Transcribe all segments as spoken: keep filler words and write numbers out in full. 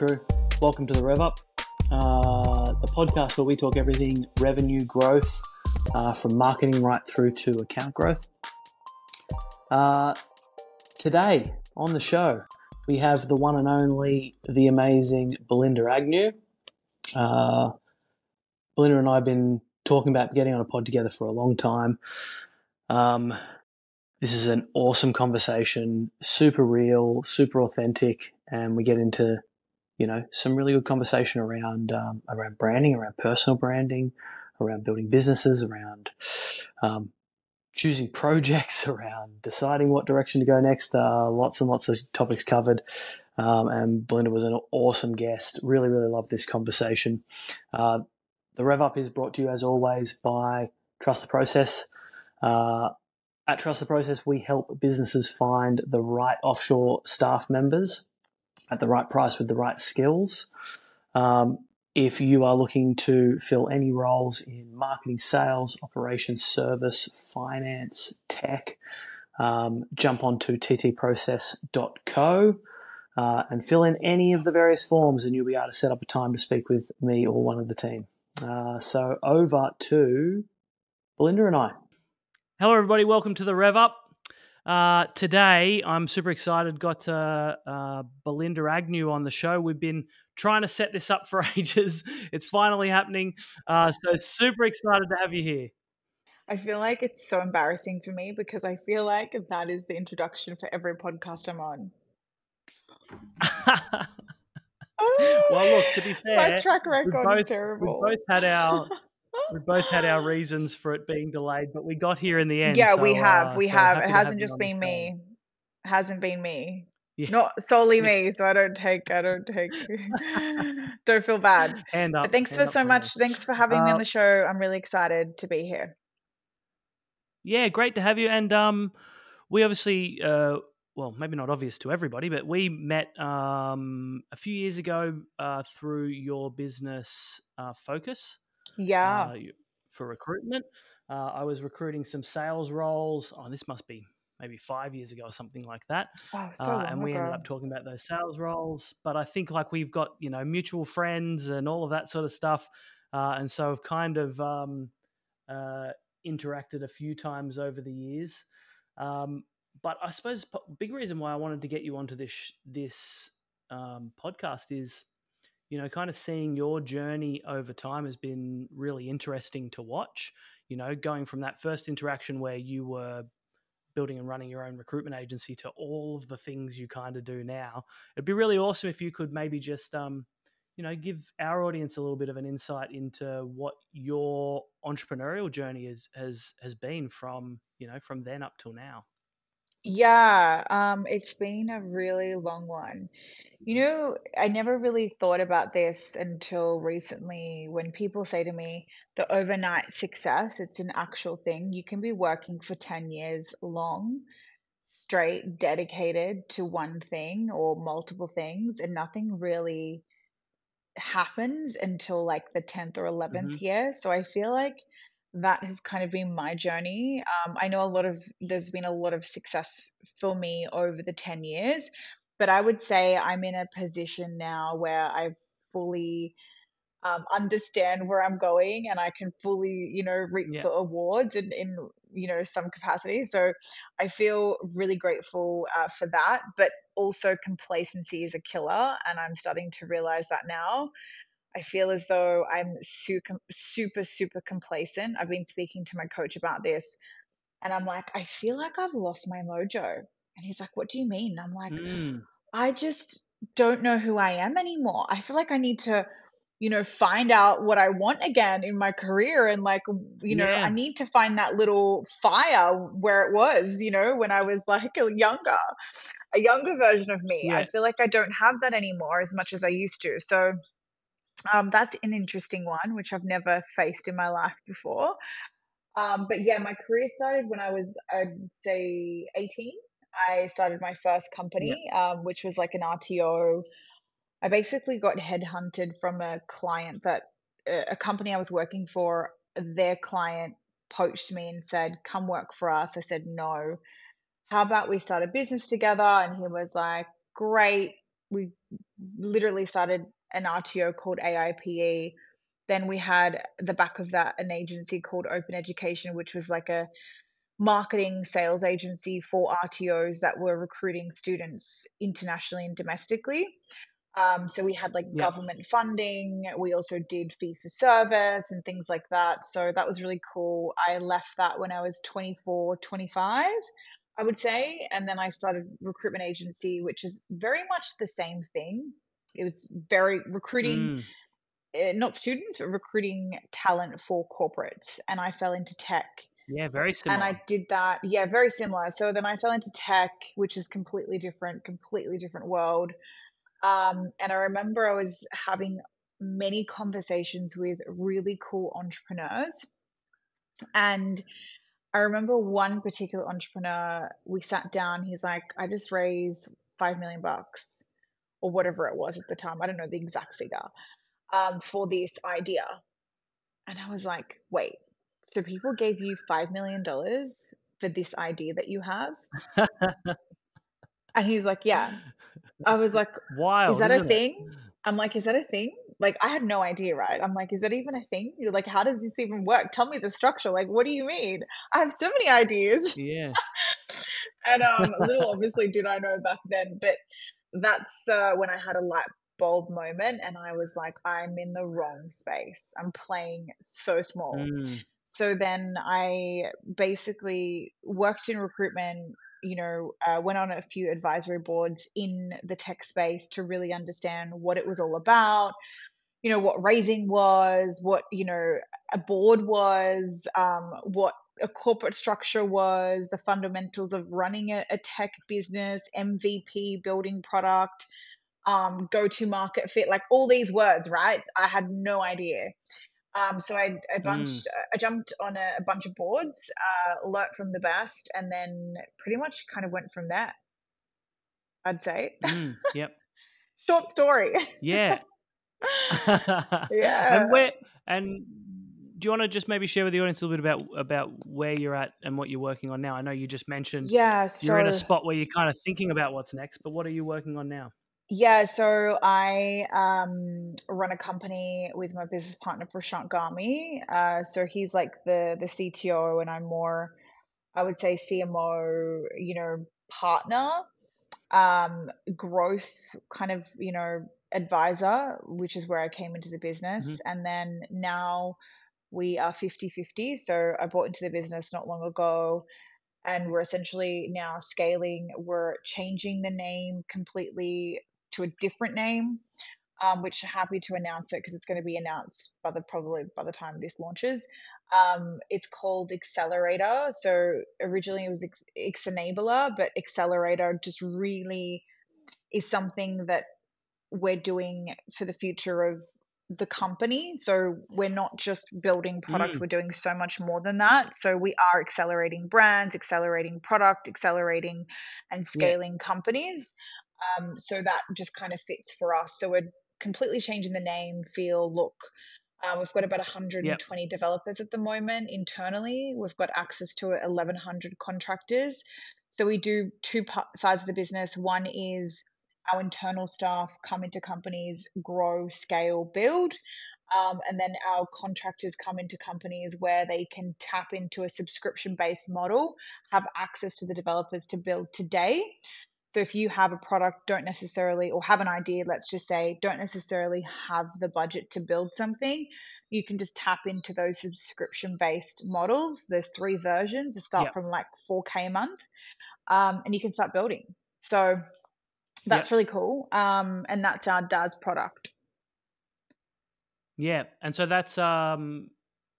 crew. Welcome to the Rev Up, uh, the podcast where we talk everything revenue growth, uh, from marketing right through to account growth. Uh, today on the show, we have the one and only, the amazing Belinda Agnew. Uh, Belinda and I have been talking about getting on a pod together for a long time. Um, this is an awesome conversation, super real, super authentic, and we get into, you know, some really good conversation around um, around branding, around personal branding, around building businesses, around um, choosing projects, around deciding what direction to go next. Uh, lots and lots of topics covered, um, and Belinda was an awesome guest. Really, really loved this conversation. Uh, the Rev Up is brought to you, as always, by Trust the Process. Uh, at Trust the Process, we help businesses find the right offshore staff members at the right price with the right skills. Um, if you are looking to fill any roles in marketing, sales, operations, service, finance, tech, um, jump onto t t process dot c o uh, and fill in any of the various forms, and you'll be able to set up a time to speak with me or one of the team. Uh, so over to Belinda and I. Hello, everybody. Welcome to the Rev Up. Uh, today, I'm super excited. Got uh, uh, Belinda Agnew on the show. We've been trying to set this up for ages. It's finally happening. Uh, so super excited to have you here. I feel like it's so embarrassing for me because I feel like that is the introduction for every podcast I'm on. Oh, well, look, to be fair, my track record both, is terrible. We both had our... We both had our reasons for it being delayed, but we got here in the end. Yeah, so, we have. Uh, we so have. It hasn't just been me. It hasn't been me. Yeah. Not solely yeah. me. So I don't take, I don't take, don't feel bad. Hand up, but thanks hand for so much. Me. Thanks for having uh, me on the show. I'm really excited to be here. Yeah, great to have you. And um, we obviously, uh, well, maybe not obvious to everybody, but we met um, a few years ago uh, through your business uh, Focus. Yeah, uh, for recruitment, uh, I was recruiting some sales roles. Oh, this must be maybe five years ago or something like that. Oh, so uh, and we ago. ended up talking about those sales roles. But I think like we've got, you know, mutual friends and all of that sort of stuff, uh, and so I've kind of um, uh, interacted a few times over the years. Um, but I suppose a big reason why I wanted to get you onto this sh- this um, podcast is, you know, kind of seeing your journey over time has been really interesting to watch, you know, going from that first interaction where you were building and running your own recruitment agency to all of the things you kind of do now. It'd be really awesome if you could maybe just, um, you know, give our audience a little bit of an insight into what your entrepreneurial journey is, has, has been from, you know, from then up till now. Yeah, um, it's been a really long one. You know, I never really thought about this until recently when people say to me, the overnight success, it's an actual thing. You can be working for ten years long, straight, dedicated to one thing or multiple things, and nothing really happens until like the tenth or eleventh mm-hmm. year. So I feel like that has kind of been my journey. Um, I know a lot of, there's been a lot of success for me over the ten years, but I would say I'm in a position now where I fully um, understand where I'm going and I can fully, you know, reap yeah. the awards in, in, you know, some capacity. So I feel really grateful uh, for that, but also complacency is a killer. And I'm starting to realize that now. I feel as though I'm super, super, super complacent. I've been speaking to my coach about this and I'm like, I feel like I've lost my mojo. And he's like, what do you mean? I'm like, mm. I just don't know who I am anymore. I feel like I need to, you know, find out what I want again in my career. And like, you know, yeah. I need to find that little fire where it was, you know, when I was like a younger, a younger version of me. Yeah. I feel like I don't have that anymore as much as I used to. So Um, that's an interesting one, which I've never faced in my life before. Um, but yeah, my career started when I was, I'd say eighteen. I started my first company, yeah. um, which was like an R T O. I basically got headhunted from a client that a company I was working for, their client poached me and said, come work for us. I said, no, how about we start a business together? And he was like, great. we literally started an R T O called A I P E. Then we had the back of that an agency called Open Education, which was like a marketing sales agency for R T Os that were recruiting students internationally and domestically. Um, so we had like yeah. government funding. We also did fee for service and things like that. So that was really cool. I left that when I was twenty-four, twenty-five, I would say. And then I started recruitment agency, which is very much the same thing. It was very recruiting, mm. uh, not students, but recruiting talent for corporates. And I fell into tech. Yeah, very similar. And I did that. Yeah, very similar. So then I fell into tech, which is completely different, completely different world. Um, and I remember I was having many conversations with really cool entrepreneurs. And I remember one particular entrepreneur, we sat down, he's like, I just raised five million bucks or whatever it was at the time. I don't know the exact figure um, for this idea. And I was like, wait, so people gave you five million dollars for this idea that you have? And he's like, yeah. I was like, wild, is that a thing? It? I'm like, is that a thing? Like, I had no idea, right? I'm like, is that even a thing? You're like, how does this even work? Tell me the structure. Like, what do you mean? I have so many ideas. Yeah. And um, little obviously did I know back then, but that's uh, when I had a light bulb moment and I was like, I'm in the wrong space. I'm playing so small. Mm. So then I basically worked in recruitment, you know, uh, went on a few advisory boards in the tech space to really understand what it was all about, you know, what raising was, what, you know, a board was, um, what a corporate structure was, the fundamentals of running a, a tech business, M V P, building product, um, go-to-market fit, like all these words, right? I had no idea. Um, so I, I, bunched, mm. I jumped on a, a bunch of boards, uh, learnt from the best, and then pretty much kind of went from there, I'd say. Mm, yep. Short story. Yeah. Yeah. And where, and do you want to just maybe share with the audience a little bit about, about where you're at and what you're working on now? I know you just mentioned yeah, so, you're in a spot where you're kind of thinking about what's next, but what are you working on now? Yeah, so I um, run a company with my business partner, Prashant Gami. Uh, so he's like the the C T O and I'm more, I would say C M O, you know, partner, um, growth kind of, you know, advisor, which is where I came into the business. Mm-hmm. And then now we are fifty-fifty. So I bought into the business not long ago. And we're essentially now scaling. We're changing the name completely to a different name, um, which I'm happy to announce it because it's going to be announced by the probably by the time this launches. Um, it's called Accelerator. So originally it was Xenabler, but Accelerator just really is something that we're doing for the future of the company. So we're not just building product, mm. we're doing so much more than that. So we are accelerating brands, accelerating product, accelerating and scaling yeah. companies. Um, so that just kind of fits for us. So we're completely changing the name, feel, look. Uh, we've got about one hundred twenty yep. developers at the moment internally. We've got access to eleven hundred contractors. So we do two sides of the business. One is our internal staff come into companies, grow, scale, build. Um, and then our contractors come into companies where they can tap into a subscription-based model, have access to the developers to build today. So if you have a product, don't necessarily, or have an idea, let's just say, don't necessarily have the budget to build something, you can just tap into those subscription-based models. There's three versions. They start yep. from like four K a month, um, and you can start building. So that's yep. really cool. Um, and that's our D A S product. Yeah. And so that's um,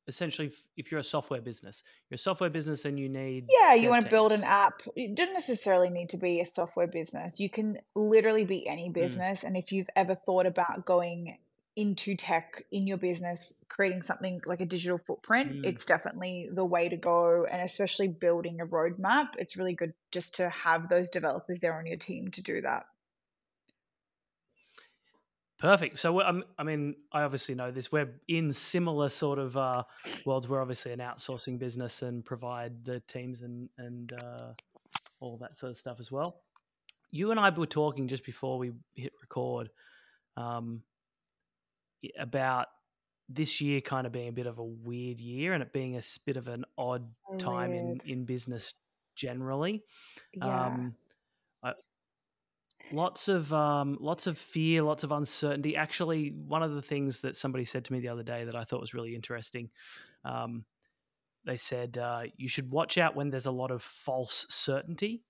essentially if you're a software business, you're a software business and you need. Yeah. You want to build an app. You don't necessarily need to be a software business. You can literally be any business. Mm. And if you've ever thought about going into tech in your business, creating something like a digital footprint, mm. it's definitely the way to go. And especially building a roadmap, it's really good just to have those developers there on your team to do that. Perfect. So, um, I mean, I obviously know this. We're in similar sort of uh, worlds. We're obviously an outsourcing business and provide the teams and, and uh, all that sort of stuff as well. you and I were talking just before we hit record um, about this year kind of being a bit of a weird year and it being a bit of an odd weird. time in, in business generally. Yeah. Um, I, lots of um, lots of fear, lots of uncertainty. Actually, one of the things that somebody said to me the other day that I thought was really interesting, um, they said, uh, you should watch out when there's a lot of false certainty.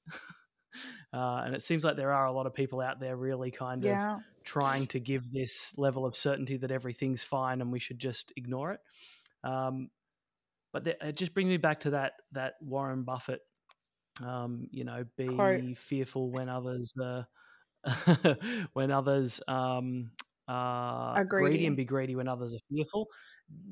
Uh, and it seems like there are a lot of people out there really kind yeah. of trying to give this level of certainty that everything's fine and we should just ignore it. Um, but th- it just brings me back to that that Warren Buffett, um, you know, be Quote. fearful when others uh, when others um, uh, are greedy. greedy and be greedy when others are fearful.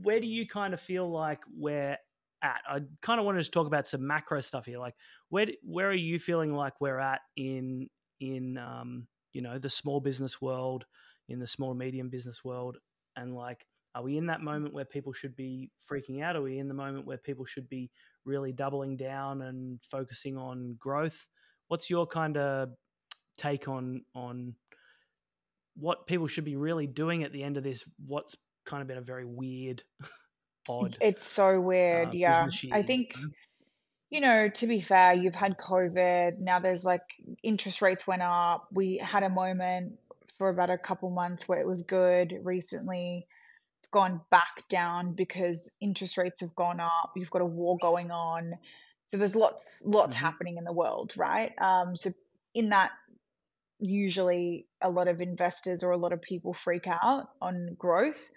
Where do you kind of feel like we're at? I kind of wanted to talk about some macro stuff here. Like where, where are you feeling like we're at in, in, um, you know, the small business world, in the small, medium business world? And like, are we in that moment where people should be freaking out? Are we in the moment where people should be really doubling down and focusing on growth? What's your kind of take on, on what people should be really doing at the end of this? What's kind of been a very weird Odd, it's so weird. Uh, yeah. I think, you know, to be fair, you've had COVID. Now there's like interest rates went up. We had a moment for about a couple months where it was good. Recently, it's gone back down because interest rates have gone up. You've got a war going on. So there's lots, lots mm-hmm. happening in the world, right? Um, so in that, usually a lot of investors or a lot of people freak out on growth.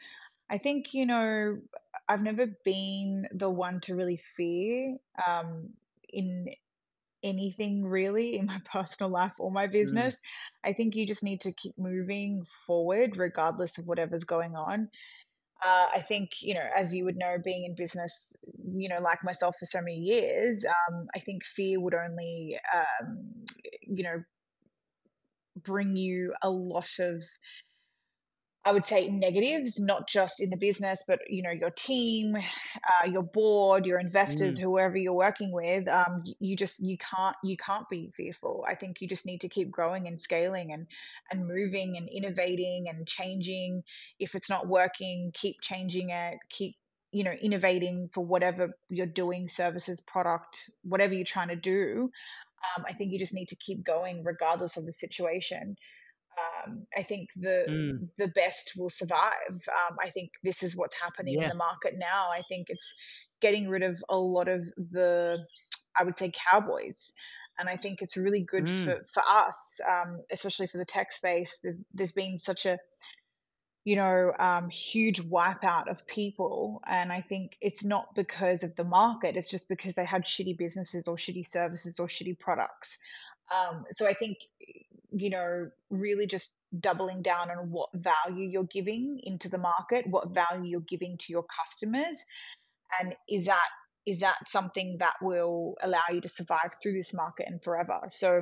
I think, you know, I've never been the one to really fear um, in anything really in my personal life or my business. Mm. I think you just need to keep moving forward regardless of whatever's going on. Uh, I think, you know, as you would know, being in business, you know, like myself for so many years, um, I think fear would only, um, you know, bring you a lot of, I would say, negatives, not just in the business, but, you know, your team, uh, your board, your investors, mm. whoever you're working with, um, you just, you can't, you can't be fearful. I think you just need to keep growing and scaling and, and moving and innovating and changing. If it's not working, keep changing it, keep, you know, innovating for whatever you're doing, services, product, whatever you're trying to do. Um, I think you just need to keep going regardless of the situation. Um, I think the mm. the best will survive. Um, I think this is what's happening yeah. in the market now. I think it's getting rid of a lot of the, I would say, cowboys. And I think it's really good mm. for, for us, um, especially for the tech space. There's been such a, you know, um, huge wipeout of people. And I think it's not because of the market. It's just because they had shitty businesses or shitty services or shitty products. Um, so I think, you know, really just doubling down on what value you're giving into the market, what value you're giving to your customers. And is that is that something that will allow you to survive through this market and forever? So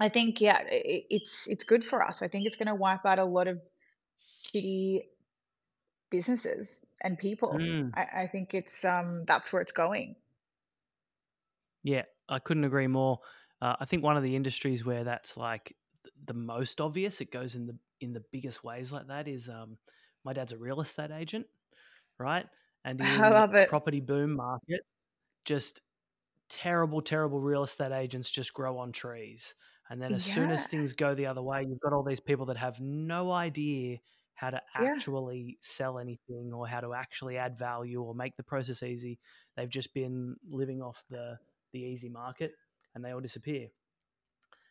I think, yeah, it, it's it's good for us. I think it's going to wipe out a lot of shitty businesses and people. Mm. I, I think it's um that's where it's going. Yeah, I couldn't agree more. Uh, I think one of the industries where that's like the most obvious, it goes in the in the biggest waves like that is um, my dad's a real estate agent, right? And in I love it. Property boom markets, just terrible, terrible real estate agents just grow on trees. And then as yeah. soon as things go the other way, you've got all these people that have no idea how to actually yeah. sell anything or how to actually add value or make the process easy. They've just been living off the the easy market. And they all disappear.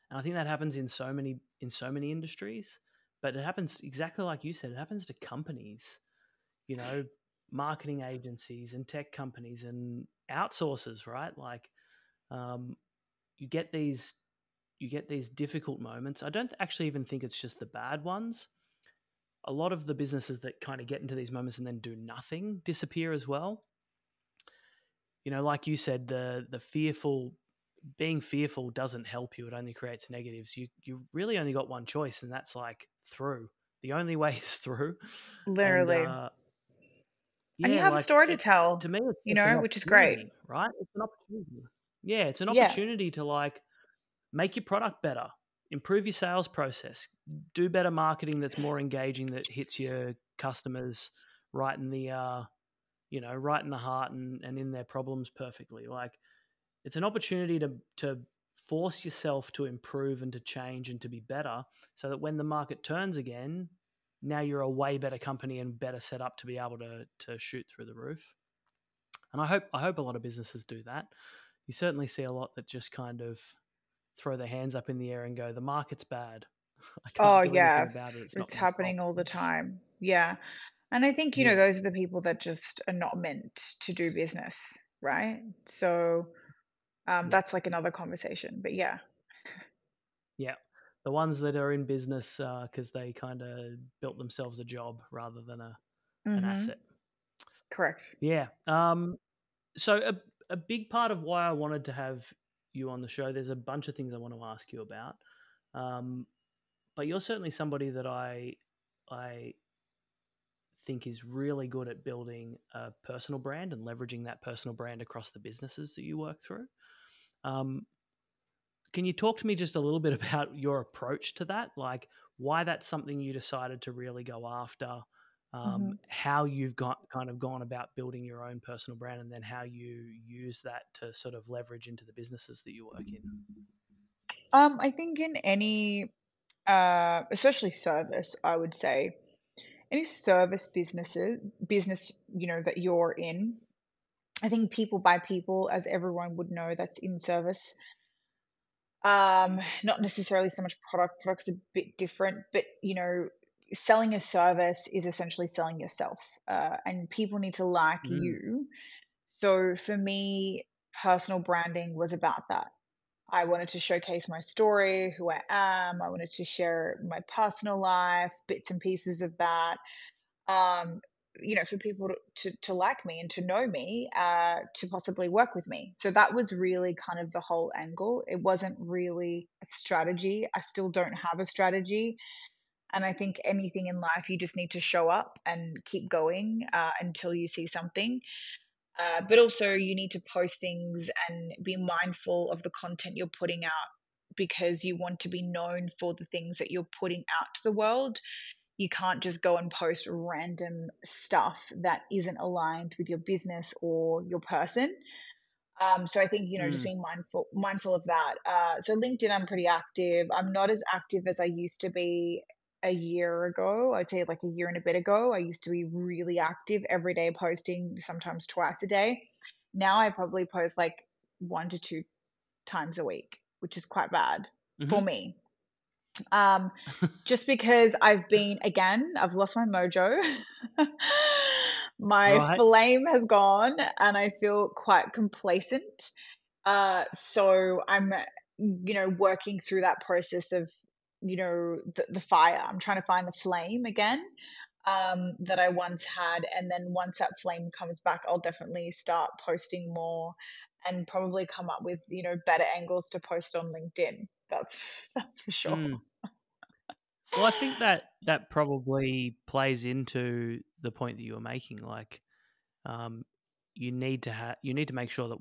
And I think that happens in so many in so many industries, but it happens exactly like you said. It happens to companies, you know, marketing agencies and tech companies and outsourcers, right? Like um, you get these you get these difficult moments. I don't actually even think it's just the bad ones. A lot of the businesses that kind of get into these moments and then do nothing disappear as well. You know, like you said, the the fearful. Being fearful doesn't help you. It only creates negatives. You you really only got one choice, and that's like through. The only way is through. Literally. And, uh, yeah, and you have like, a story to tell, to me, you know, which is great. Right? It's an opportunity. Yeah, it's an opportunity yeah. to like make your product better, Improve your sales process. Do better marketing that's more engaging, that hits your customers right in the, uh, you know, right in the heart and, and in their problems perfectly. Like, it's an opportunity to to force yourself to improve and to change and to be better, so that when the market turns again, now you're a way better company and better set up to be able to to shoot through the roof. And I hope I hope a lot of businesses do that. You certainly see a lot that just kind of throw their hands up in the air and go, the market's bad. I can't oh, do yeah. anything about it. It's, it's happening all the time. Yeah. And I think, you yeah. know, those are the people that just are not meant to do business, right? So um, yeah. that's like another conversation, but yeah. yeah. The ones that are in business because uh, they kind of built themselves a job rather than a mm-hmm. an asset. Correct. Yeah. Um, so a, a big part of why I wanted to have you on the show, there's a bunch of things I want to ask you about. Um, but you're certainly somebody that I I think is really good at building a personal brand and leveraging that personal brand across the businesses that you work through. Um, can you talk to me just a little bit about your approach to that? Like, why that's something you decided to really go after, um, mm-hmm. how you've got kind of gone about building your own personal brand, and then how you use that to sort of leverage into the businesses that you work in. Um, I think in any, uh, especially service, I would say, any service businesses, business, you know, that you're in, I think people by people, as everyone would know that's in service, um, not necessarily so much product, product's a bit different, but, you know, selling a service is essentially selling yourself, uh, and people need to like mm. you. So for me, personal branding was about that. I wanted to showcase my story, who I am. I wanted to share my personal life, bits and pieces of that, um, you know, for people to, to, to like me and to know me, uh, to possibly work with me. So that was really kind of the whole angle. It wasn't really a strategy. I still don't have a strategy. And I think anything in life, you just need to show up and keep going uh, until you see something. Uh, but also you need to post things and be mindful of the content you're putting out, because you want to be known for the things that you're putting out to the world. You can't just go and post random stuff that isn't aligned with your business or your person. Um, so I think, you know, mm. just being mindful mindful of that. Uh, so LinkedIn, I'm pretty active. I'm not as active as I used to be a year ago. I'd say like a year and a bit ago, I used to be really active every day, posting sometimes twice a day. Now I probably post like one to two times a week, which is quite bad mm-hmm. for me. Um, just because I've been, again, I've lost my mojo. My right. flame has gone and I feel quite complacent. Uh, so I'm, you know, working through that process of, you know, the, the fire. I'm trying to find the flame again um, that I once had. And then once that flame comes back, I'll definitely start posting more and probably come up with, you know, better angles to post on LinkedIn. That's, that's for sure. Mm. Well, I think that that probably plays into the point that you were making. Like, um, you need to have, you need to make sure that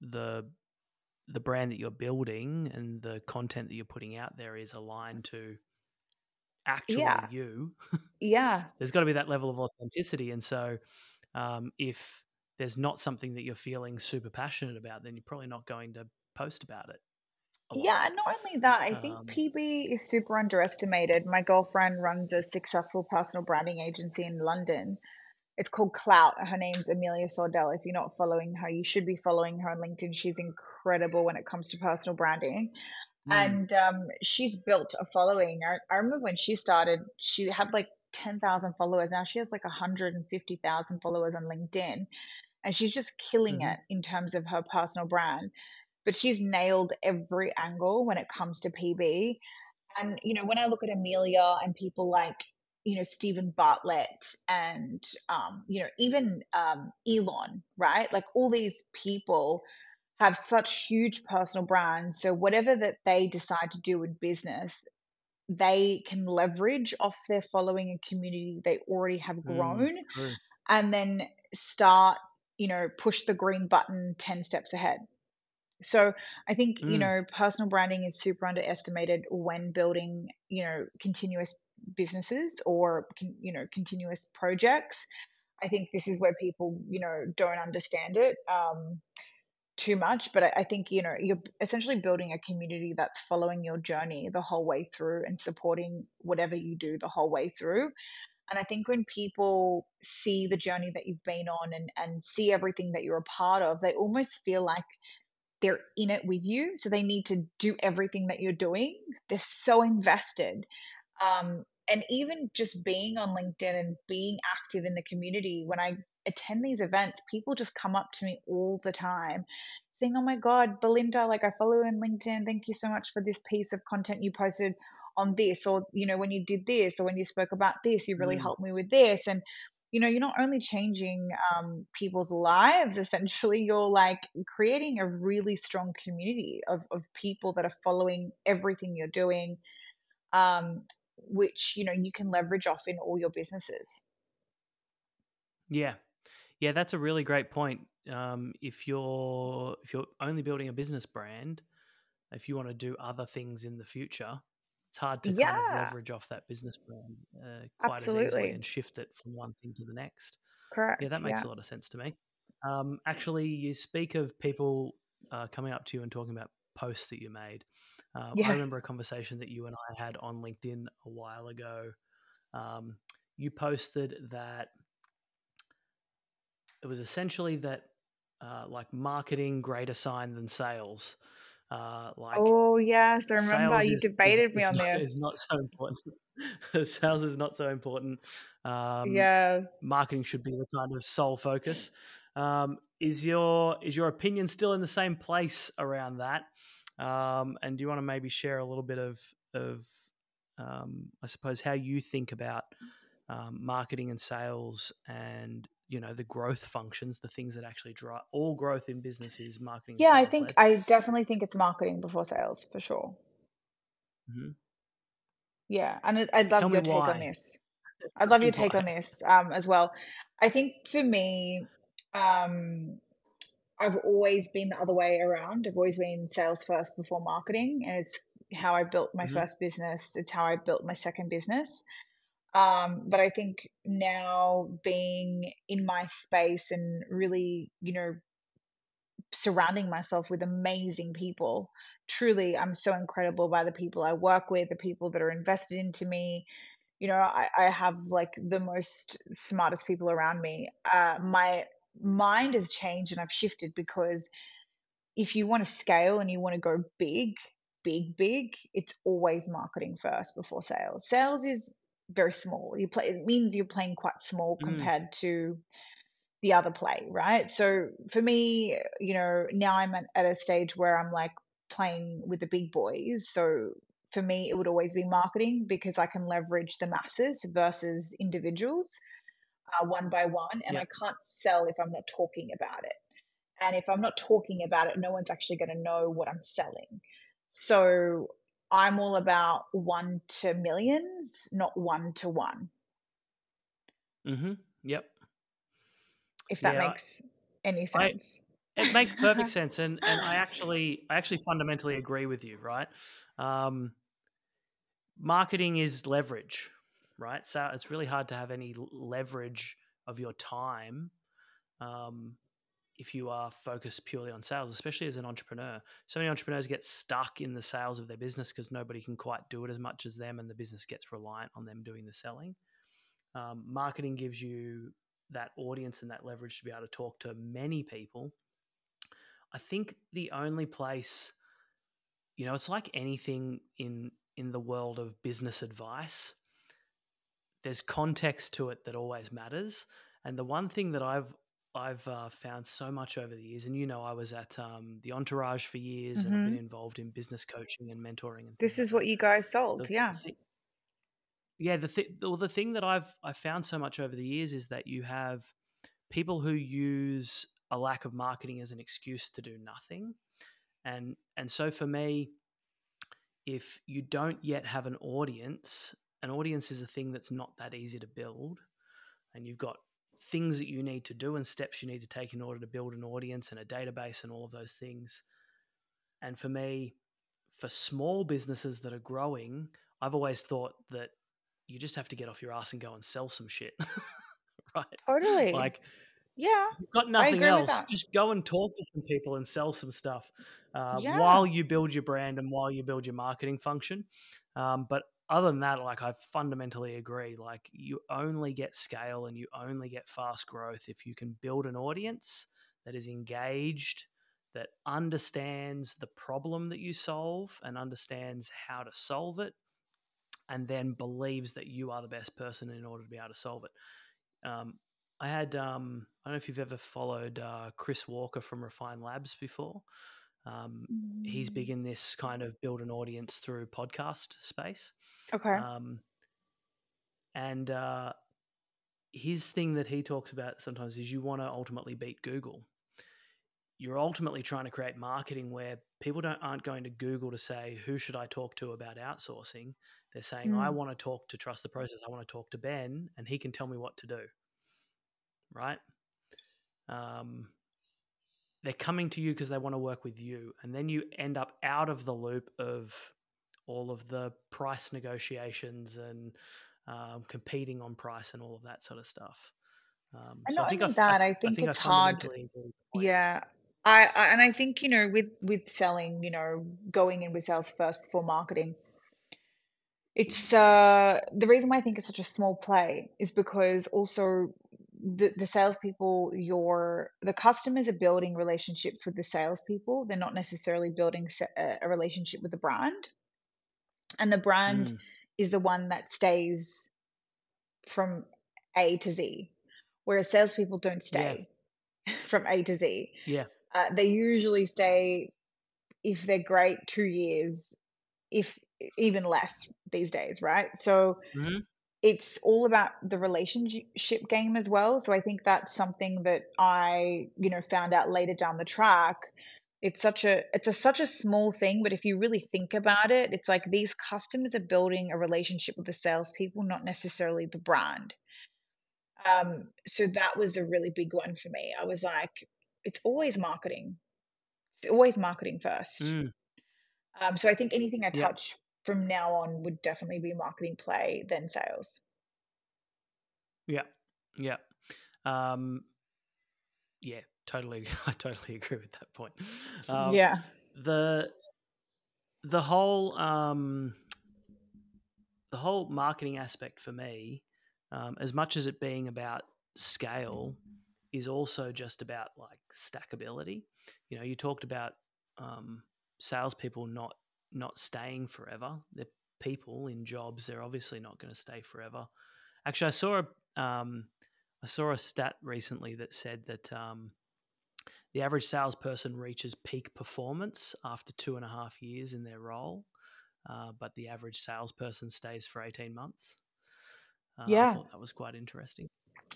the, the brand that you're building and the content that you're putting out there is aligned to actually yeah. you. Yeah. There's got to be that level of authenticity. And so um, if there's not something that you're feeling super passionate about, then you're probably not going to post about it. Yeah. And not only that, I think um, P B is super underestimated. My girlfriend runs a successful personal branding agency in London. It's called Clout. Her name's Amelia Sordell. If you're not following her, you should be following her on LinkedIn. She's incredible when it comes to personal branding. Mm. And um, she's built a following. I, I remember when she started, she had like ten thousand followers. Now she has like one hundred fifty thousand followers on LinkedIn. And she's just killing mm. it in terms of her personal brand. But she's nailed every angle when it comes to P B. And, you know, when I look at Amelia and people like, you know, Stephen Bartlett and, um, you know, even um, Elon, right? Like all these people have such huge personal brands. So whatever that they decide to do in business, they can leverage off their following and community they already have grown mm, and then start, you know, push the green button ten steps ahead. So I think, mm. you know, personal branding is super underestimated when building, you know, continuous businesses or, you know, continuous projects. I think this is where people, you know, don't understand it um, too much. But I, I think, you know, you're essentially building a community that's following your journey the whole way through and supporting whatever you do the whole way through. And I think when people see the journey that you've been on and, and see everything that you're a part of, they almost feel like they're in it with you. So they need to do everything that you're doing. They're so invested. Um, and even just being on LinkedIn and being active in the community, when I attend these events, people just come up to me all the time saying, oh my God, Belinda, like I follow you on LinkedIn. Thank you so much for this piece of content you posted on this, or, you know, when you did this, or when you spoke about this, you really mm. helped me with this. And, you know, you're not only changing um, people's lives, essentially, you're like creating a really strong community of, of people that are following everything you're doing, um, which, you know, you can leverage off in all your businesses. Yeah. Yeah. That's a really great point. Um, if you're, if you're only building a business brand, if you want to do other things in the future, it's hard to yeah. kind of leverage off that business brand uh, quite Absolutely. as easily and shift it from one thing to the next. Correct. Yeah, that makes yeah. a lot of sense to me. Um, actually, you speak of people uh, coming up to you and talking about posts that you made. Uh, yes. I remember a conversation that you and I had on LinkedIn a while ago. Um, you posted that it was essentially that uh, like marketing greater sign than sales. Uh, like oh yes, I remember you is, debated is, me is on not, this. It's not so important. Sales is not so important. Um, yes, marketing should be the kind of sole focus. Um, is your is your opinion still in the same place around that? Um, and do you want to maybe share a little bit of of um, I suppose how you think about um, marketing and sales and, you know, the growth functions, the things that actually drive all growth in business is marketing. Yeah, I think led. I definitely think it's marketing before sales for sure. Mm-hmm. Yeah, and I'd, I'd love Tell your take why. on this. I'd love your take why. on this um, as well. I think for me, um, I've always been the other way around. I've always been sales first before marketing, and it's how I built my mm-hmm. first business. It's how I built my second business. Um, but I think now being in my space and really, you know, surrounding myself with amazing people, truly, I'm so incredible by the people I work with, the people that are invested into me. You know, I, I have like the most smartest people around me. Uh, my mind has changed and I've shifted, because if you want to scale and you want to go big, big, big, it's always marketing first before sales. Sales is very small. You play, it means you're playing quite small compared mm. to the other play, right? So for me, you know, now I'm at, at a stage where I'm like playing with the big boys. So for me, it would always be marketing, because I can leverage the masses versus individuals uh, one by one. And yep. I can't sell if I'm not talking about it. And if I'm not talking about it, no one's actually going to know what I'm selling. So I'm all about one to millions, not one to one. Mm-hmm. Yep. If that yeah, makes any sense. I, it makes perfect sense. And and I actually I actually fundamentally agree with you, right? Um, marketing is leverage, right? So it's really hard to have any leverage of your time um, if you are focused purely on sales, especially as an entrepreneur. So many entrepreneurs get stuck in the sales of their business because nobody can quite do it as much as them, and the business gets reliant on them doing the selling. Um, marketing gives you that audience and that leverage to be able to talk to many people. I think the only place, you know, it's like anything in in the world of business advice, there's context to it that always matters. And the one thing that I've I've uh, found so much over the years, and you know, I was at um, the Entourage for years, mm-hmm. and I've been involved in business coaching and mentoring. And this is like what you guys sold, the, yeah, the thing, yeah. The th- well, the thing that I've I found so much over the years is that you have people who use a lack of marketing as an excuse to do nothing, and and so for me, if you don't yet have an audience, an audience is a thing that's not that easy to build, and you've got things that you need to do and steps you need to take in order to build an audience and a database and all of those things. And for me, for small businesses that are growing, I've always thought that you just have to get off your ass and go and sell some shit. Right? Totally. Like, yeah, you've got nothing else. Just go and talk to some people and sell some stuff uh, yeah. while you build your brand and while you build your marketing function. Um, but other than that, like, I fundamentally agree. Like, you only get scale and you only get fast growth if you can build an audience that is engaged, that understands the problem that you solve and understands how to solve it, and then believes that you are the best person in order to be able to solve it. Um, I had, um, I don't know if you've ever followed uh, Chris Walker from Refined Labs before. Um, he's big in this kind of build an audience through podcast space. Okay. Um, and uh, his thing that he talks about sometimes is you want to ultimately beat Google. You're ultimately trying to create marketing where people don't aren't going to Google to say, who should I talk to about outsourcing? They're saying, mm. I want to talk to Trust the Process. I want to talk to Ben and he can tell me what to do. Right? Um, they're coming to you because they want to work with you. And then you end up out of the loop of all of the price negotiations and um, competing on price and all of that sort of stuff. Um, and so not I think only that, I, I think I it's hard. Yeah. I, I and I think, you know, with with selling, you know, going in with sales first before marketing, it's uh, the reason why I think it's such a small play is because also the, the salespeople, your the customers are building relationships with the salespeople. They're not necessarily building a relationship with the brand, and the brand mm. is the one that stays from A to Z, whereas salespeople don't stay yeah. from A to Z. Yeah. Uh, they usually stay, if they're great, two years, if even less these days, right? So mm-hmm. it's all about the relationship game as well. So I think that's something that I, you know, found out later down the track. It's such a it's a, such a small thing, but if you really think about it, it's like these customers are building a relationship with the salespeople, not necessarily the brand. Um, so that was a really big one for me. I was like, it's always marketing. It's always marketing first. Mm. Um, so I think anything I touch yep. from now on would definitely be marketing play, then sales. Yeah. Yeah. Um, yeah, totally. I totally agree with that point. Um, yeah. The, the whole, um, the whole marketing aspect for me, Um, as much as it being about scale, is also just about like stackability. You know, you talked about um, salespeople not not staying forever. They're people in jobs; they're obviously not going to stay forever. Actually, I saw a um, I saw a stat recently that said that um, the average salesperson reaches peak performance after two and a half years in their role, uh, but the average salesperson stays for eighteen months. Uh, yeah, I thought that was quite interesting.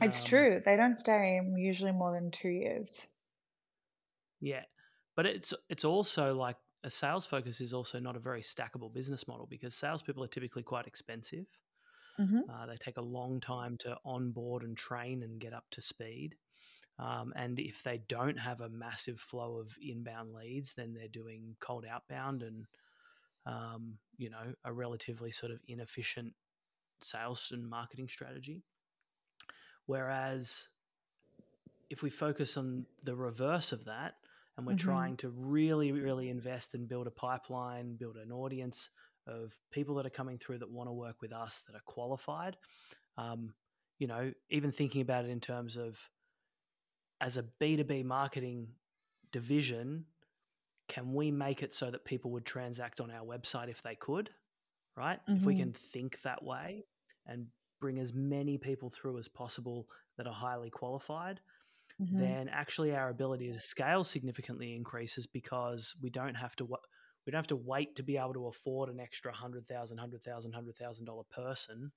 It's um, true. They don't stay usually more than two years. Yeah, but it's it's also like a sales focus is also not a very stackable business model because salespeople are typically quite expensive. Mm-hmm. Uh, they take a long time to onboard and train and get up to speed. Um, and if they don't have a massive flow of inbound leads, then they're doing cold outbound and um, you know, a relatively sort of inefficient sales and marketing strategy. Whereas if we focus on the reverse of that and we're mm-hmm. trying to really, really invest and build a pipeline, build an audience of people that are coming through that want to work with us, that are qualified, um, you know, even thinking about it in terms of as a B two B marketing division, can we make it so that people would transact on our website if they could? Right? Mm-hmm. If we can think that way and bring as many people through as possible that are highly qualified, mm-hmm. then actually our ability to scale significantly increases because we don't have to we don't have to wait to be able to afford an extra one hundred thousand dollars, one hundred thousand dollars, one hundred thousand dollars person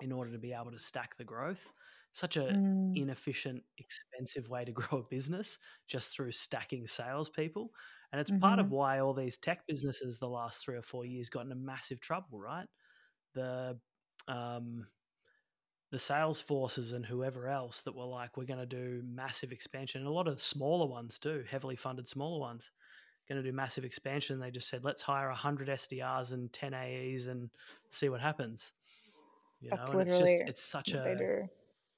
in order to be able to stack the growth. Such an mm. inefficient, expensive way to grow a business just through stacking salespeople. And it's mm-hmm. part of why all these tech businesses the last three or four years got into massive trouble, right? The um, the sales forces and whoever else that were like, we're going to do massive expansion. And a lot of smaller ones too, heavily funded smaller ones going to do massive expansion. They just said, let's hire one hundred S D Rs and ten A Es and see what happens. You That's know, and it's just, it's such better. a,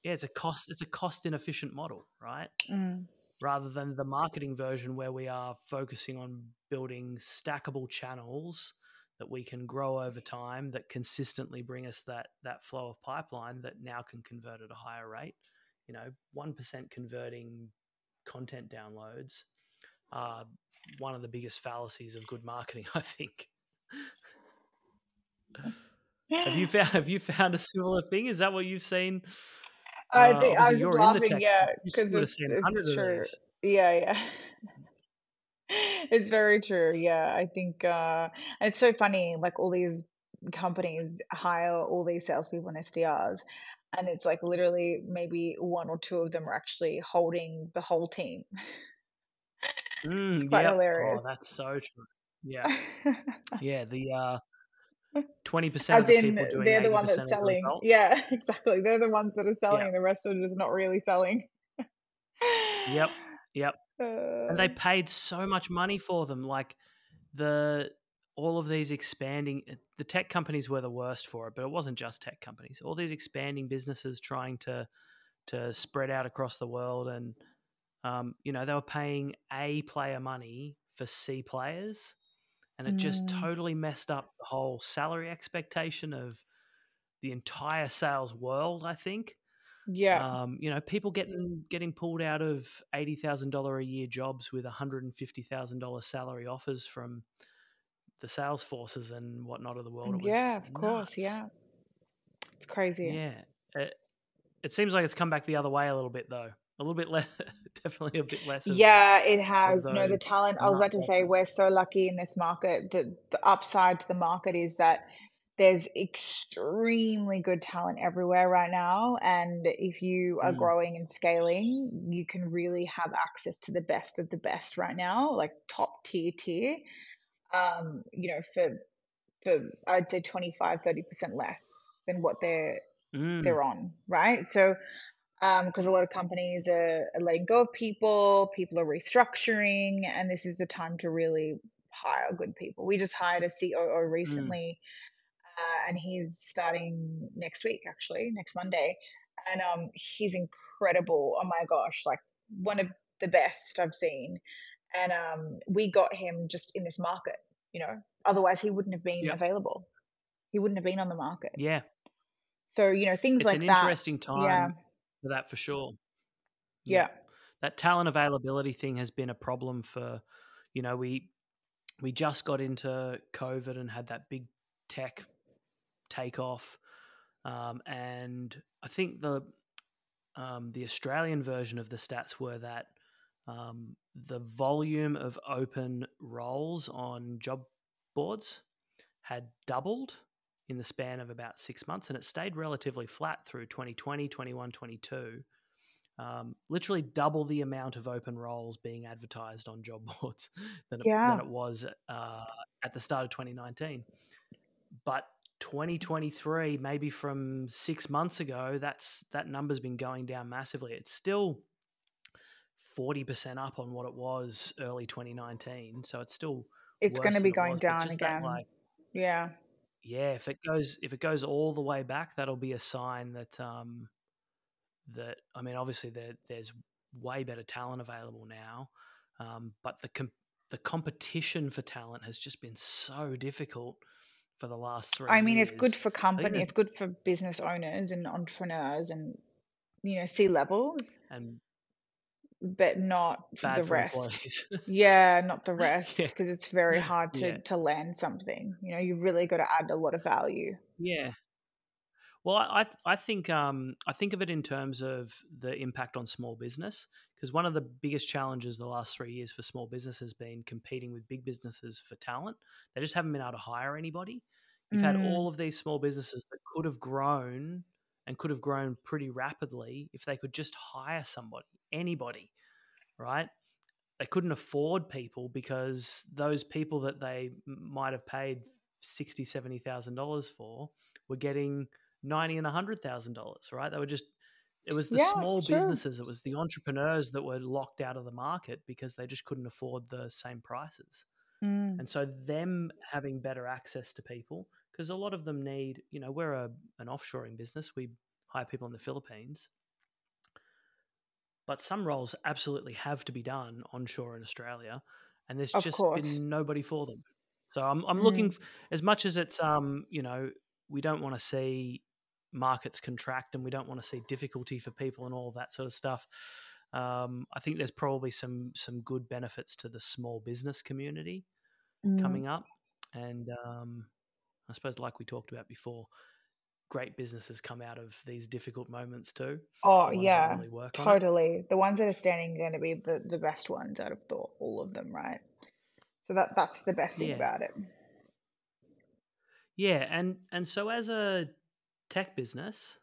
yeah, it's a cost, it's a cost inefficient model, right? Mm. Rather than the marketing version where we are focusing on building stackable channels that we can grow over time, that consistently bring us that that flow of pipeline that now can convert at a higher rate. You know, one percent converting content downloads are one of the biggest fallacies of good marketing, I think. have you found have you found a similar thing? Is that what you've seen? I uh, think I'm just laughing, yeah, because it's, it's true. Yeah, yeah. It's very true. Yeah, I think uh, it's so funny. Like all these companies hire all these salespeople and S D Rs, and it's like literally maybe one or two of them are actually holding the whole team. Mm, it's quite yeah. hilarious. Oh, that's so true. Yeah, yeah. The uh, twenty percent as of the in people doing they're the one that's selling. Yeah, exactly. They're the ones that are selling, yeah. and the rest of it is not really selling. Yep. Yep. And they paid so much money for them. Like the all of these expanding, the tech companies were the worst for it, but it wasn't just tech companies. All these expanding businesses trying to to spread out across the world, and um, you know, they were paying A player money for C players, and it mm. just totally messed up the whole salary expectation of the entire sales world, I think. Yeah, um, you know, people getting getting pulled out of eighty thousand dollar a year jobs with one hundred and fifty thousand dollar salary offers from the sales forces and whatnot of the world. It was yeah, of nuts. course, yeah, it's crazy. Yeah, it, it seems like it's come back the other way a little bit, though. A little bit less, definitely a bit less. Yeah, it has. You know, the talent. I was about to say we're so lucky in this market. The, the upside to the market is that there's extremely good talent everywhere right now, and if you are mm. growing and scaling, you can really have access to the best of the best right now, like top tier tier. Um, you know, for for I'd say twenty-five, thirty percent less than what they're mm. they're on, right? So, because um, a lot of companies are, are letting go of people, people are restructuring, and this is the time to really hire good people. We just hired a C O O recently. Mm. Uh, and he's starting next week, actually, next Monday. And um, he's incredible. Oh, my gosh, like one of the best I've seen. And um, we got him just in this market, you know. Otherwise, he wouldn't have been yep. available. He wouldn't have been on the market. Yeah. So, you know, things it's like that. It's an interesting time yeah. for that, for sure. Yeah. yeah. That talent availability thing has been a problem for, you know, we we just got into COVID and had that big tech take off, um, and I think the um, the Australian version of the stats were that um, the volume of open roles on job boards had doubled in the span of about six months, and it stayed relatively flat through twenty twenty, twenty-one, twenty-two. Um, literally double the amount of open roles being advertised on job boards than, yeah. it, than it was uh, at the start of twenty nineteen. But twenty twenty-three, maybe from six months ago, that's that number's been going down massively. It's still forty percent up on what it was early twenty nineteen, so it's still it's going to be going down again. Like, yeah, yeah. If it goes, if it goes all the way back, that'll be a sign that um, that I mean, obviously there, there's way better talent available now, um, but the com- the competition for talent has just been so difficult for the last three I mean, years. It's good for company. It's, it's good for business owners and entrepreneurs and, you know, C-levels, and but not the rest. Yeah, not the rest, because yeah. it's very hard to, yeah. to land something. You know, you've really got to add a lot of value. Yeah. Well, I I think um I think of it in terms of the impact on small business, because one of the biggest challenges the last three years for small business has been competing with big businesses for talent. They just haven't been able to hire anybody. You've mm. had all of these small businesses that could have grown and could have grown pretty rapidly if they could just hire somebody, anybody, right? They couldn't afford people because those people that they might have paid sixty thousand dollars, seventy thousand dollars for were getting ninety thousand dollars and one hundred thousand dollars, right? They were just It was the yeah, small businesses, true. It was the entrepreneurs that were locked out of the market because they just couldn't afford the same prices. Mm. And so them having better access to people, because a lot of them need, you know, we're a, an offshoring business. We hire people in the Philippines. But some roles absolutely have to be done onshore in Australia, and there's of just course. been nobody for them. So I'm I'm mm. looking, as much as it's, um you know, we don't want to see markets contract and we don't want to see difficulty for people and all that sort of stuff. Um, I think there's probably some some good benefits to the small business community mm. coming up. And um, I suppose, like we talked about before, great businesses come out of these difficult moments too. Oh yeah, really totally. The ones that are standing are going to be the, the best ones out of the, all of them, right? So that that's the best thing yeah. about it. Yeah, and and so as a tech business,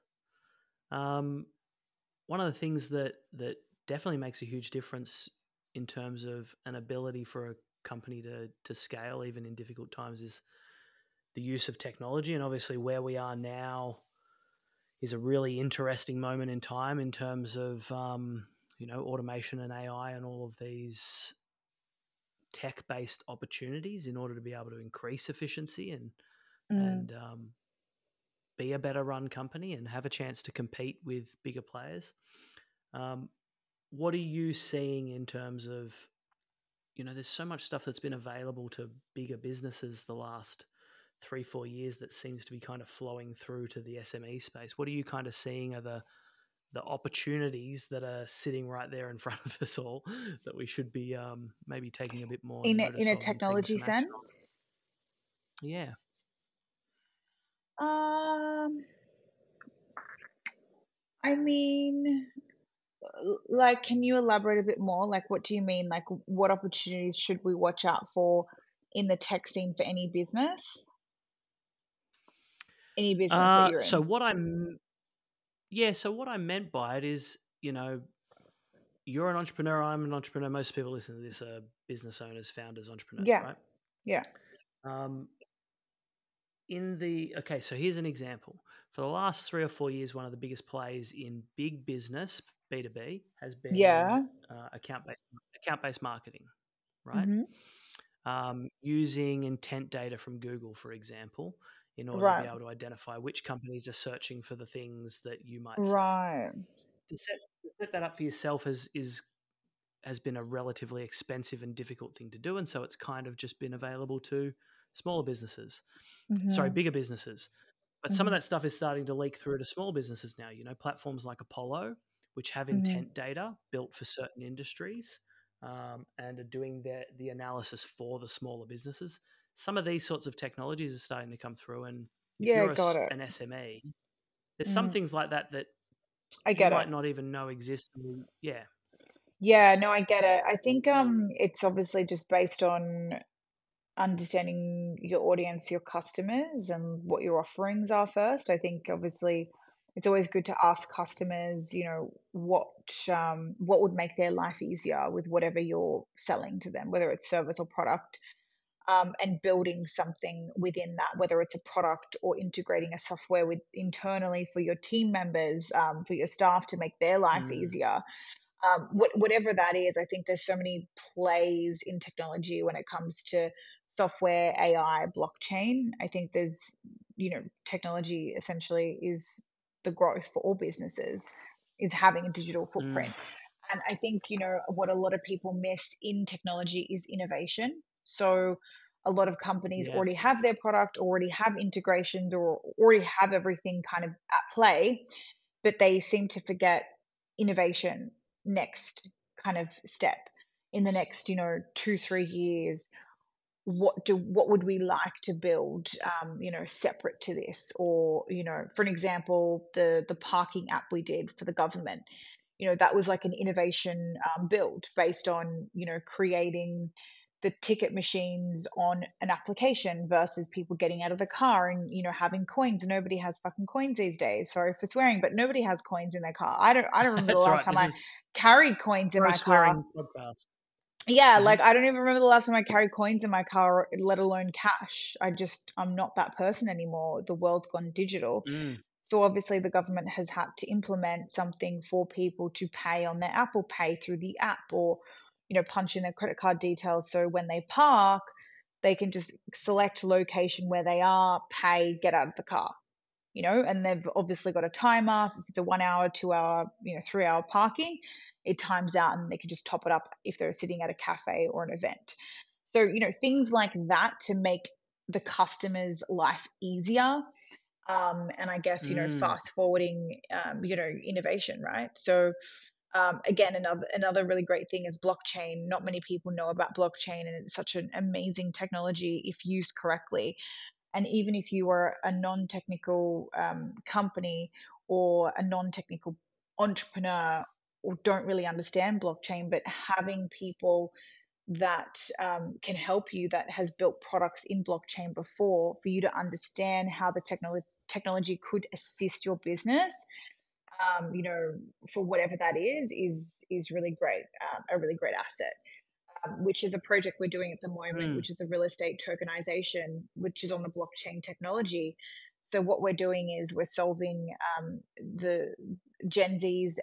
um, one of the things that that definitely makes a huge difference in terms of an ability for a company to to scale even in difficult times is the use of technology. And obviously where we are now is a really interesting moment in time in terms of, um, you know, automation and A I and all of these tech-based opportunities in order to be able to increase efficiency and, mm. and um, be a better run company and have a chance to compete with bigger players. Um, what are you seeing in terms of, you know, there's so much stuff that's been available to bigger businesses the last three, four years that seems to be kind of flowing through to the S M E space. What are you kind of seeing are the the opportunities that are sitting right there in front of us all that we should be um, maybe taking a bit more in a, in a technology sense? Yeah. Um, I mean, like, can you elaborate a bit more? Like, what do you mean? Like, what opportunities should we watch out for in the tech scene for any business? Any business uh, that you're in. So what I'm, yeah. So what I meant by it is, you know, you're an entrepreneur. I'm an entrepreneur. Most people listening to this are business owners, founders, entrepreneurs. Yeah. Right? Yeah. Um, in the okay, so here's an example. For the last three or four years, one of the biggest plays in big business B two B has been yeah. uh, account based account based marketing, right? Mm-hmm. Um, using intent data from Google, for example, in order right. to be able to identify which companies are searching for the things that you might see. Right. To set, to set that up for yourself is, is has been a relatively expensive and difficult thing to do, and so it's kind of just been available to smaller businesses, mm-hmm. sorry, bigger businesses. But mm-hmm. some of that stuff is starting to leak through to small businesses now. You know, platforms like Apollo, which have mm-hmm. intent data built for certain industries um, and are doing their, the analysis for the smaller businesses. Some of these sorts of technologies are starting to come through, and if yeah, you're a, got it. an S M E, there's mm. some things like that that I get you might it. not even know exist. Yeah. Yeah, no, I get it. I think um, it's obviously just based on understanding your audience, your customers, and what your offerings are first. I think obviously it's always good to ask customers, you know, what um, what would make their life easier with whatever you're selling to them, whether it's service or product. Um, and building something within that, whether it's a product or integrating a software with internally for your team members, um, for your staff to make their life mm. easier. Um, what, whatever that is, I think there's so many plays in technology when it comes to software, A I, blockchain. I think there's, you know, technology essentially is the growth for all businesses, is having a digital footprint. Mm. And I think, you know, what a lot of people miss in technology is innovation. So a lot of companies yeah. already have their product, already have integrations, or already have everything kind of at play, but they seem to forget innovation, next kind of step in the next, you know, two, three years. What do what would we like to build, um, you know, separate to this? Or, you know, for an example, the the parking app we did for the government, you know, that was like an innovation um, build based on, you know, creating the ticket machines on an application versus people getting out of the car and, you know, having coins. Nobody has fucking coins these days. Sorry for swearing, but nobody has coins in their car. I don't, I don't remember the last right. time this I carried coins in my car. Podcast. Yeah. Mm-hmm. Like, I don't even remember the last time I carried coins in my car, let alone cash. I just, I'm not that person anymore. The world's gone digital. Mm. So obviously the government has had to implement something for people to pay on their Apple Pay through the app, or, you know, punch in their credit card details. So when they park, they can just select location where they are, pay, get out of the car, you know, and they've obviously got a timer. If it's a one hour, two hour, you know, three hour parking, it times out and they can just top it up if they're sitting at a cafe or an event. So, you know, things like that to make the customer's life easier. Um, and I guess, you know, mm. fast forwarding, um, you know, innovation, right? So um, again, another another really great thing is blockchain. Not many people know about blockchain, and it's such an amazing technology if used correctly. And even if you are a non-technical um, company or a non-technical entrepreneur or don't really understand blockchain, but having people that um, can help you, that has built products in blockchain before, for you to understand how the technolo- technology could assist your business, um, you know, for whatever that is, is is really great, uh, a really great asset, um, which is a project we're doing at the moment, mm. which is the real estate tokenization, which is on the blockchain technology. So what we're doing is we're solving um, the Gen Zs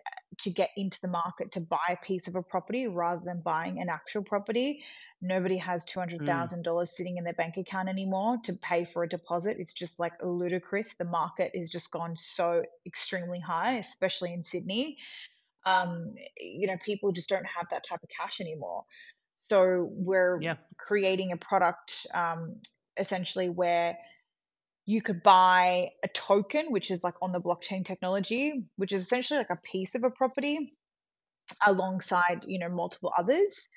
to get into the market to buy a piece of a property rather than buying an actual property. Nobody has two hundred thousand dollars mm. sitting in their bank account anymore to pay for a deposit. It's just like ludicrous. The market has just gone so extremely high, especially in Sydney. Um, you know, people just don't have that type of cash anymore. So we're yeah. creating a product um, essentially where you could buy a token, which is like on the blockchain technology, which is essentially like a piece of a property alongside, you know, multiple others,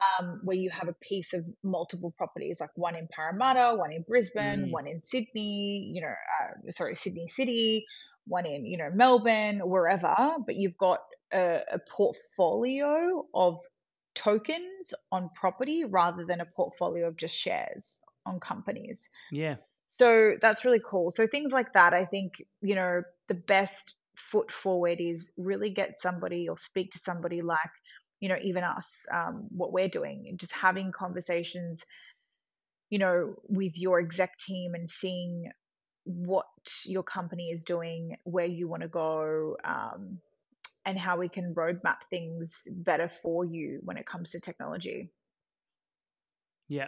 um, where you have a piece of multiple properties, like one in Parramatta, one in Brisbane, mm. one in Sydney, you know, uh, sorry, Sydney City, one in, you know, Melbourne, wherever, but you've got a, a portfolio of tokens on property rather than a portfolio of just shares on companies. Yeah. So that's really cool. So things like that, I think, you know, the best foot forward is really get somebody or speak to somebody like, you know, even us, um, what we're doing, just having conversations, you know, with your exec team and seeing what your company is doing, where you want to go, um, and how we can roadmap things better for you when it comes to technology. Yeah.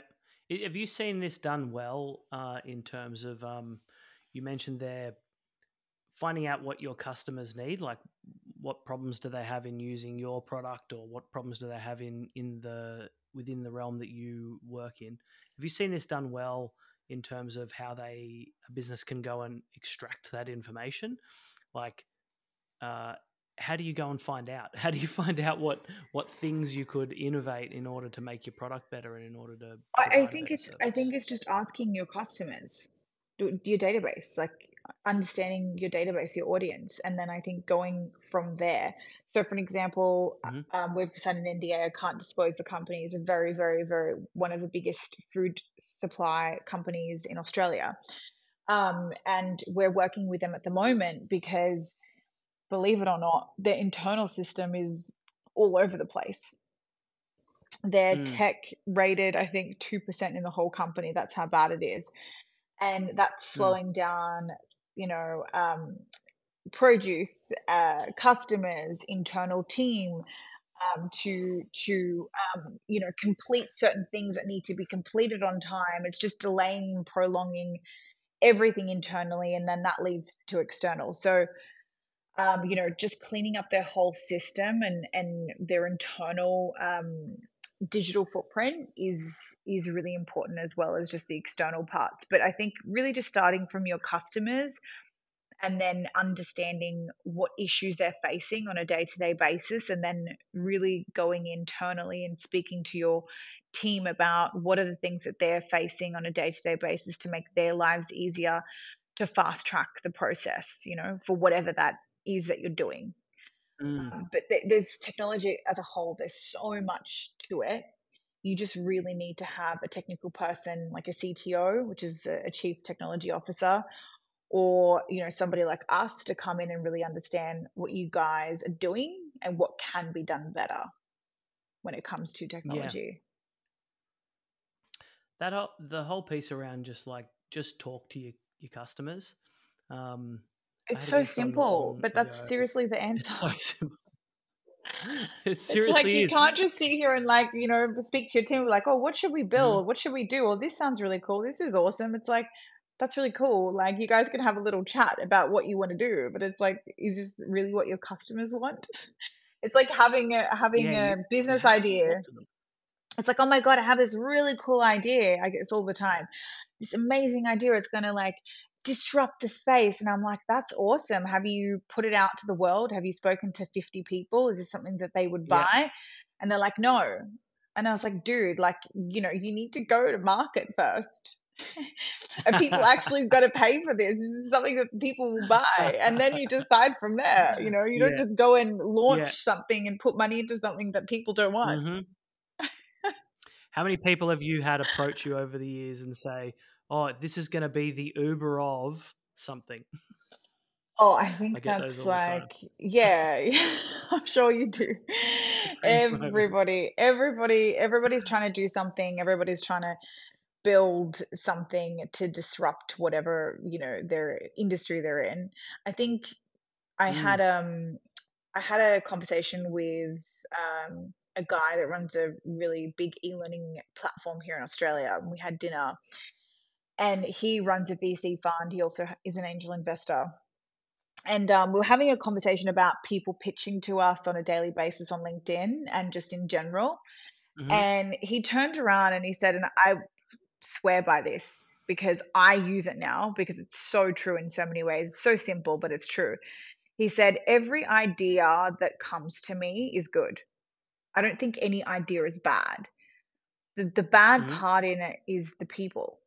Have you seen this done well uh, in terms of, um, you mentioned there, finding out what your customers need, like what problems do they have in using your product, or what problems do they have in, in the within the realm that you work in? Have you seen this done well in terms of how they a business can go and extract that information? Like, uh, how do you go and find out? How do you find out what, what things you could innovate in order to make your product better and in order to? I think it's service? I think it's just asking your customers, your database, like understanding your database, your audience, and then I think going from there. So, for an example, mm-hmm. um, we've signed an N D A. I can't disclose the company. It's a very, very, very one of the biggest food supply companies in Australia, um, and we're working with them at the moment because, believe it or not, their internal system is all over the place. Their mm. tech rated, I think, two percent in the whole company. That's how bad it is. And that's slowing mm. down, you know, um, produce, uh, customers, internal team, um, to, to um, you know, complete certain things that need to be completed on time. It's just delaying, prolonging everything internally, and then that leads to external. So, Um, you know, just cleaning up their whole system and, and their internal um, digital footprint is is really important, as well as just the external parts. But I think really just starting from your customers and then understanding what issues they're facing on a day-to-day basis, and then really going internally and speaking to your team about what are the things that they're facing on a day-to-day basis to make their lives easier, to fast-track the process, you know, for whatever that is that you're doing. Mm. Um, but th- there's technology as a whole, there's so much to it. You just really need to have a technical person like a C T O, which is a, a chief technology officer, or, you know, somebody like us to come in and really understand what you guys are doing and what can be done better when it comes to technology. Yeah. That the whole piece around just like, just talk to your, your customers. Um, It's so simple, but that's yeah. seriously the answer. It's so simple. It seriously it's like, is. You can't just sit here and like, you know, speak to your team like, oh, what should we build? Mm. What should we do? Well, this sounds really cool. This is awesome. It's like, that's really cool. Like, you guys can have a little chat about what you want to do, but it's like, is this really what your customers want? It's like having a, having yeah, a business idea. It's like, oh my God, I have this really cool idea. I get this all the time. This amazing idea. It's going to like disrupt the space. And I'm like, that's awesome. Have you put it out to the world? Have you spoken to fifty people? Is this something that they would buy? Yeah. And they're like, no. And I was like, dude, like, you know, you need to go to market first. And people actually got to pay for this. This is something that people will buy, and then you decide from there. You know, you don't yeah. just go and launch yeah. something and put money into something that people don't want. Mm-hmm. How many people have you had approach you over the years and say, "Oh, this is going to be the Uber of something"? Oh, I think I that's like, yeah, I'm sure you do. Everybody, everybody, everybody's trying to do something. Everybody's trying to build something to disrupt whatever, you know, their industry they're in. I think I mm. had um I had a conversation with um a guy that runs a really big e-learning platform here in Australia, and we had dinner, and he runs a V C fund. He also is an angel investor. And um, we were having a conversation about people pitching to us on a daily basis on LinkedIn and just in general. Mm-hmm. And he turned around and he said, and I swear by this because I use it now because it's so true in so many ways. It's so simple, but it's true. He said, every idea that comes to me is good. I don't think any idea is bad. The, the bad mm-hmm. part in it is the people,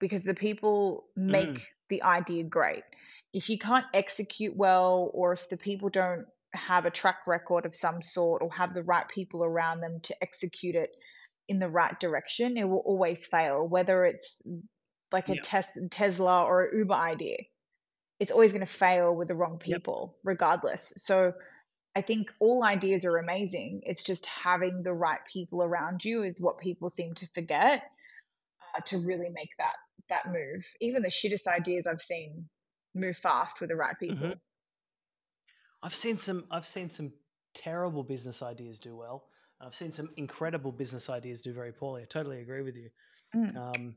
because the people make mm. the idea great. If you can't execute well, or if the people don't have a track record of some sort or have the right people around them to execute it in the right direction, it will always fail, whether it's like a yep. tes- Tesla or an Uber idea. It's always going to fail with the wrong people yep. regardless. So I think all ideas are amazing. It's just having the right people around you is what people seem to forget uh, to really make that that move. Even the shittest ideas I've seen move fast with the right people. Mm-hmm. I've seen some I've seen some terrible business ideas do well. I've seen some incredible business ideas do very poorly. I totally agree with you. Mm. Um,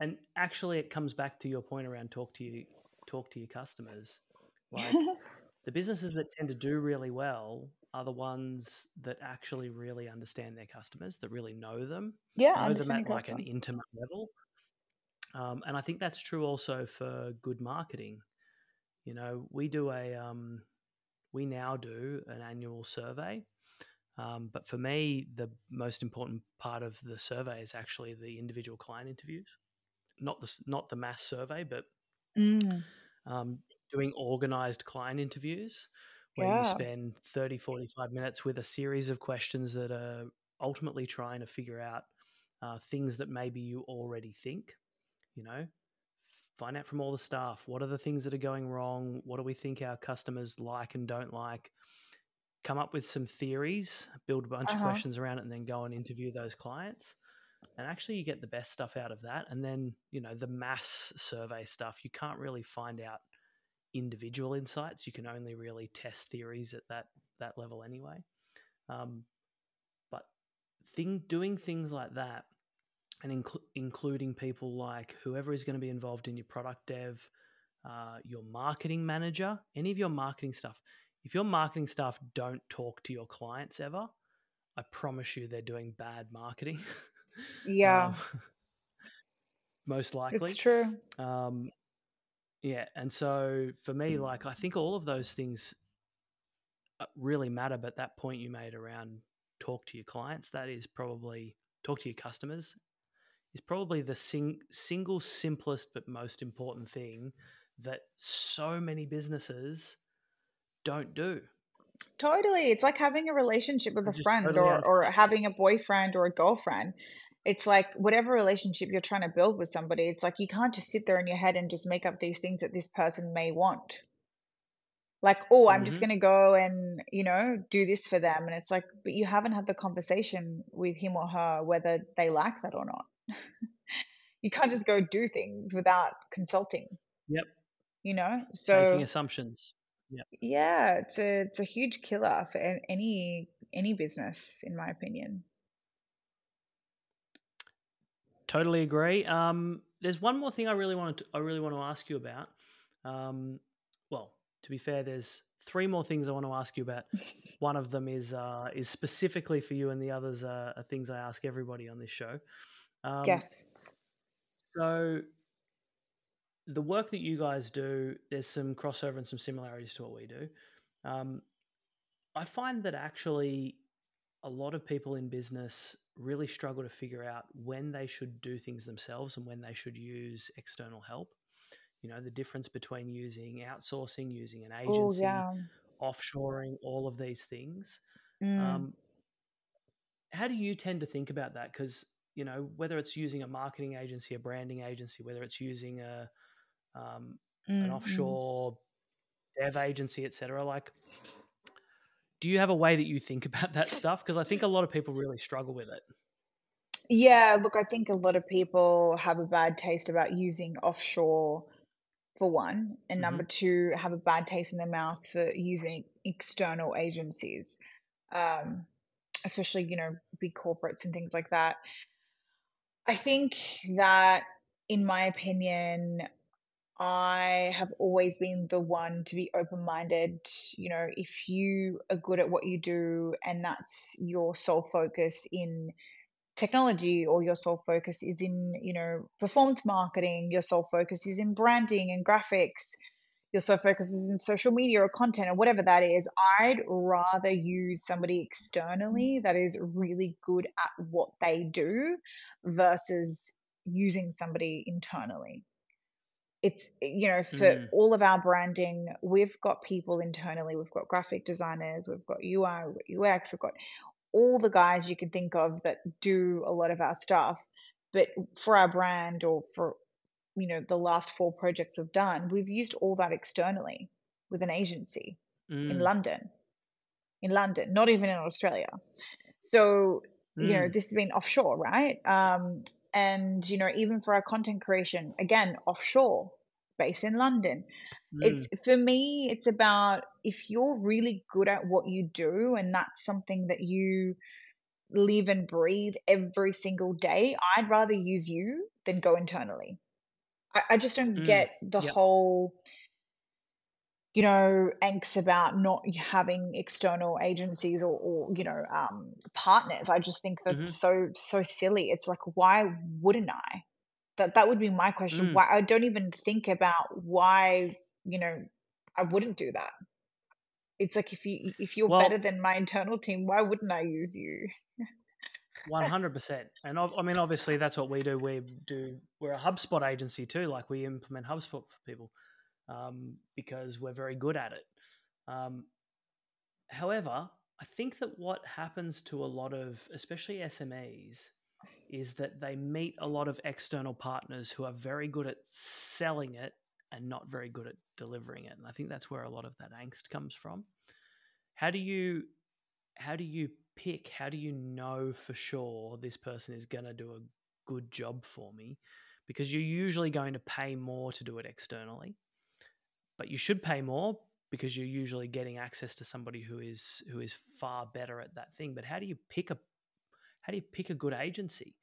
and actually, it comes back to your point around talk to you, talk to your customers. Like the businesses that tend to do really well are the ones that actually really understand their customers, that really know them. Yeah, know them at like an intimate level. Um, and I think that's true also for good marketing. You know, we do a um, we now do an annual survey. Um, but for me, the most important part of the survey is actually the individual client interviews, not the not the mass survey, but mm. um, doing organized client interviews where yeah. you spend thirty, forty-five minutes with a series of questions that are ultimately trying to figure out uh, things that maybe you already think, you know, find out from all the staff, what are the things that are going wrong? What do we think our customers like and don't like? Come up with some theories, build a bunch uh-huh. of questions around it, and then go and interview those clients. And actually you get the best stuff out of that. And then, you know, the mass survey stuff, you can't really find out individual insights. You can only really test theories at that, that level anyway. Um, but thing, doing things like that and inc- including people like whoever is going to be involved in your product dev, uh, your marketing manager, any of your marketing stuff. If your marketing staff don't talk to your clients ever, I promise you they're doing bad marketing. Yeah. Um, most likely. It's true. Um, yeah. And so for me, like, I think all of those things really matter. But that point you made around talk to your clients, that is probably talk to your customers is probably the sing- single simplest but most important thing that so many businesses don't do. Totally. It's like having a relationship with a friend totally or, or having a boyfriend or a girlfriend. It's like whatever relationship you're trying to build with somebody, it's like you can't just sit there in your head and just make up these things that this person may want. Like, oh, I'm mm-hmm. just going to go and, you know, do this for them. And it's like, but you haven't had the conversation with him or her whether they like that or not. You can't just go do things without consulting. Yep. you know? So making assumptions. Yeah. Yeah. It's a, it's a huge killer for any, any business, in my opinion. Totally agree. Um, there's one more thing I really wanted to, I really want to ask you about. Um, well, to be fair, there's three more things I want to ask you about. One of them is uh, is specifically for you, and the others are, are things I ask everybody on this show. Um, yes. So the work that you guys do, there's some crossover and some similarities to what we do. Um, I find that actually a lot of people in business really struggle to figure out when they should do things themselves and when they should use external help. You know, the difference between using outsourcing, using an agency, Ooh, yeah. offshoring, all of these things. Mm. Um, how do you tend to think about that? Because, you know, whether it's using a marketing agency, a branding agency, whether it's using a um, mm. an offshore mm. dev agency, et cetera, like, do you have a way that you think about that stuff? Because I think a lot of people really struggle with it. Yeah, look, I think a lot of people have a bad taste about using offshore, for one, and number mm-hmm. two, have a bad taste in their mouth for using external agencies, um, especially, you know, big corporates and things like that. I think that, in my opinion, I have always been the one to be open-minded. You know, if you are good at what you do and that's your sole focus in technology, or your sole focus is in, you know, performance marketing, your sole focus is in branding and graphics, your sole focus is in social media or content or whatever that is, I'd rather use somebody externally that is really good at what they do versus using somebody internally. It's, you know, for mm. all of our branding, we've got people internally, we've got graphic designers, we've got U I, we've got U X, we've got all the guys you can think of that do a lot of our stuff. But for our brand, or for, you know, the last four projects we've done, we've used all that externally with an agency mm. in London, in London, not even in Australia. So, mm. you know, this has been offshore, right? Um, and, you know, even for our content creation, again, offshore, based in London. Mm. It's, for me, it's about, if you're really good at what you do and that's something that you live and breathe every single day, I'd rather use you than go internally. I, I just don't mm. get the yep. whole, you know, angst about not having external agencies or, or you know, um, partners. I just think that's mm-hmm. so, so silly. It's like, why wouldn't I? That that would be my question. Mm. Why I don't even think about why, you know, I wouldn't do that. It's like, if you if you're well, better than my internal team, why wouldn't I use you? one hundred percent. And I mean, obviously that's what we do. We do we're a HubSpot agency too. Like, we implement HubSpot for people um, because we're very good at it. Um, however, I think that what happens to a lot of, especially S M Es, is that they meet a lot of external partners who are very good at selling it and not very good at delivering it. And I think that's where a lot of that angst comes from. How do you, how do you pick, how do you know for sure this person is going to do a good job for me? Because you're usually going to pay more to do it externally, but you should pay more because you're usually getting access to somebody who is, who is far better at that thing. But how do you pick a How do you pick a good agency,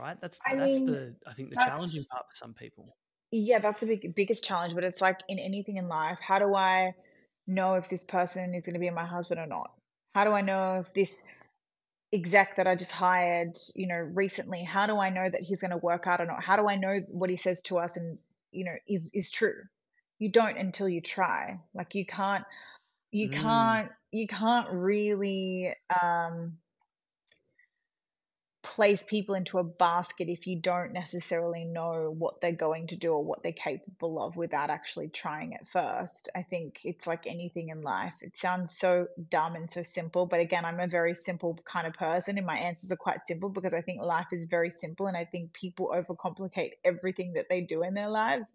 right? That's I that's mean, the I think the challenging part for some people. Yeah, that's the big, biggest challenge. But it's like in anything in life, how do I know if this person is going to be my husband or not? How do I know if this exec that I just hired, you know, recently, how do I know that he's going to work out or not? How do I know what he says to us and, you know, is is true? You don't until you try. Like, you can't, you mm. can't, you can't really. Um, place people into a basket if you don't necessarily know what they're going to do or what they're capable of without actually trying it first. I think it's like anything in life. It sounds so dumb and so simple, but again, I'm a very simple kind of person and my answers are quite simple because I think life is very simple, and I think people overcomplicate everything that they do in their lives.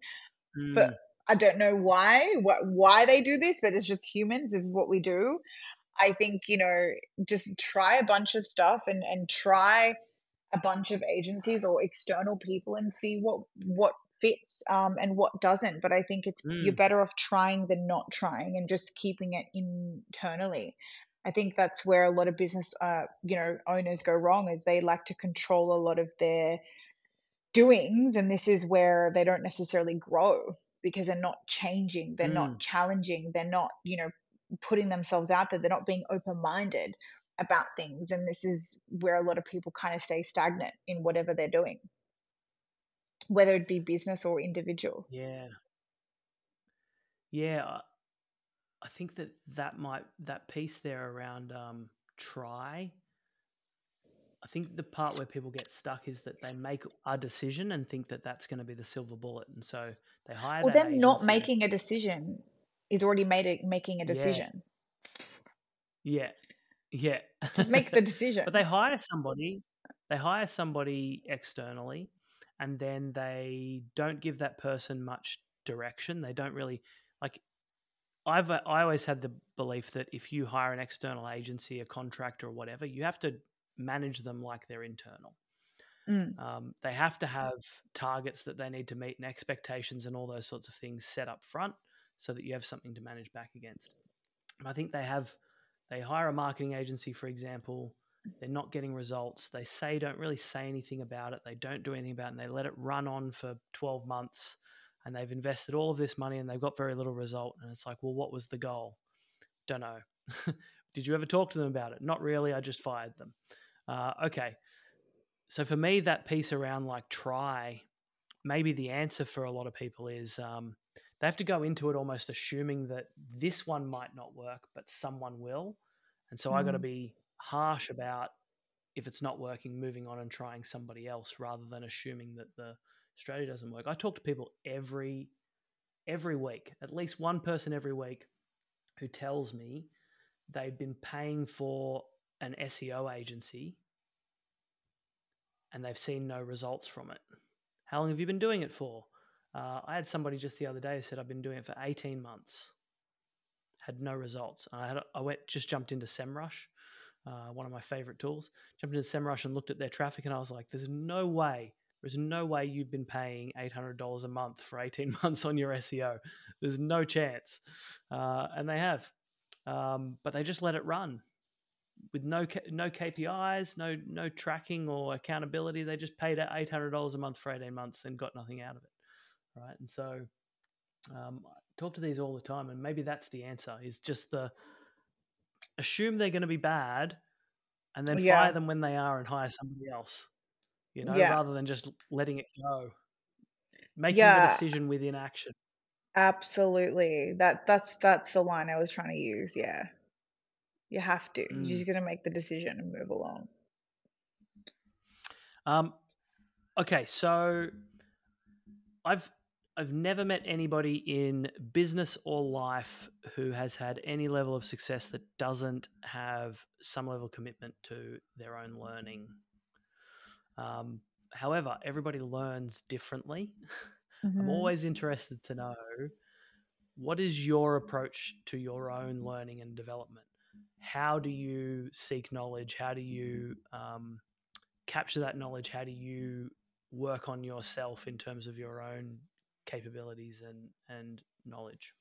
Mm. But I don't know why, what, why they do this, but it's just humans. This is what we do. I think, you know, just try a bunch of stuff and, and try a bunch of agencies or external people and see what, what fits um, and what doesn't. But I think it's mm. you're better off trying than not trying and just keeping it internally. I think that's where a lot of business, uh, you know, owners go wrong, is they like to control a lot of their doings, and this is where they don't necessarily grow because they're not changing, they're mm. not challenging, they're not, you know, putting themselves out there, they're not being open-minded about things, and this is where a lot of people kind of stay stagnant in whatever they're doing, whether it be business or individual. Yeah, yeah. I think that that might that piece there around um, try. I think the part where people get stuck is that they make a decision and think that that's going to be the silver bullet, and so they hire. Well, them not making a decision is already made a, making a decision. Yeah, yeah. yeah. Just make the decision. But they hire somebody. They hire somebody externally, and then they don't give that person much direction. They don't really like. I've I always had the belief that if you hire an external agency, a contractor or whatever, you have to manage them like they're internal. Mm. Um, they have to have targets that they need to meet and expectations and all those sorts of things set up front so that you have something to manage back against. And I think they have, they hire a marketing agency, for example, they're not getting results. They say, don't really say anything about it. They don't do anything about it, and they let it run on for twelve months. And they've invested all of this money and they've got very little result. And it's like, well, what was the goal? Don't know. Did you ever talk to them about it? Not really. I just fired them. Uh, okay. So for me, that piece around like try, maybe the answer for a lot of people is um, they have to go into it almost assuming that this one might not work, but someone will. And so mm. I got to be harsh about if it's not working, moving on and trying somebody else rather than assuming that the strategy doesn't work. I talk to people every every week, at least one person every week who tells me they've been paying for an S E O agency and they've seen no results from it. How long have you been doing it for? Uh, I had somebody just the other day who said, I've been doing it for eighteen months, had no results. I had I went just jumped into SEMrush, uh, one of my favorite tools, jumped into SEMrush and looked at their traffic and I was like, there's no way There's no way you've been paying eight hundred dollars a month for eighteen months on your S E O. There's no chance. Uh, and they have. Um, but they just let it run with no no K P Is, no no tracking or accountability. They just paid eight hundred dollars a month for eighteen months and got nothing out of it. Right? And so um, I talk to these all the time, and maybe that's the answer, is just the assume they're going to be bad and then yeah. fire them when they are and hire somebody else. You know, yeah. rather than just letting it go, making yeah. the decision within action. Absolutely. That that's that's the line I was trying to use. Yeah. You have to. Mm. You're just going to make the decision and move along. Um, okay. So I've, I've never met anybody in business or life who has had any level of success that doesn't have some level of commitment to their own learning. Um, however, everybody learns differently. Mm-hmm. I'm always interested to know, what is your approach to your own learning and development? How do you seek knowledge? How do you um, capture that knowledge? How do you work on yourself in terms of your own capabilities and, and knowledge?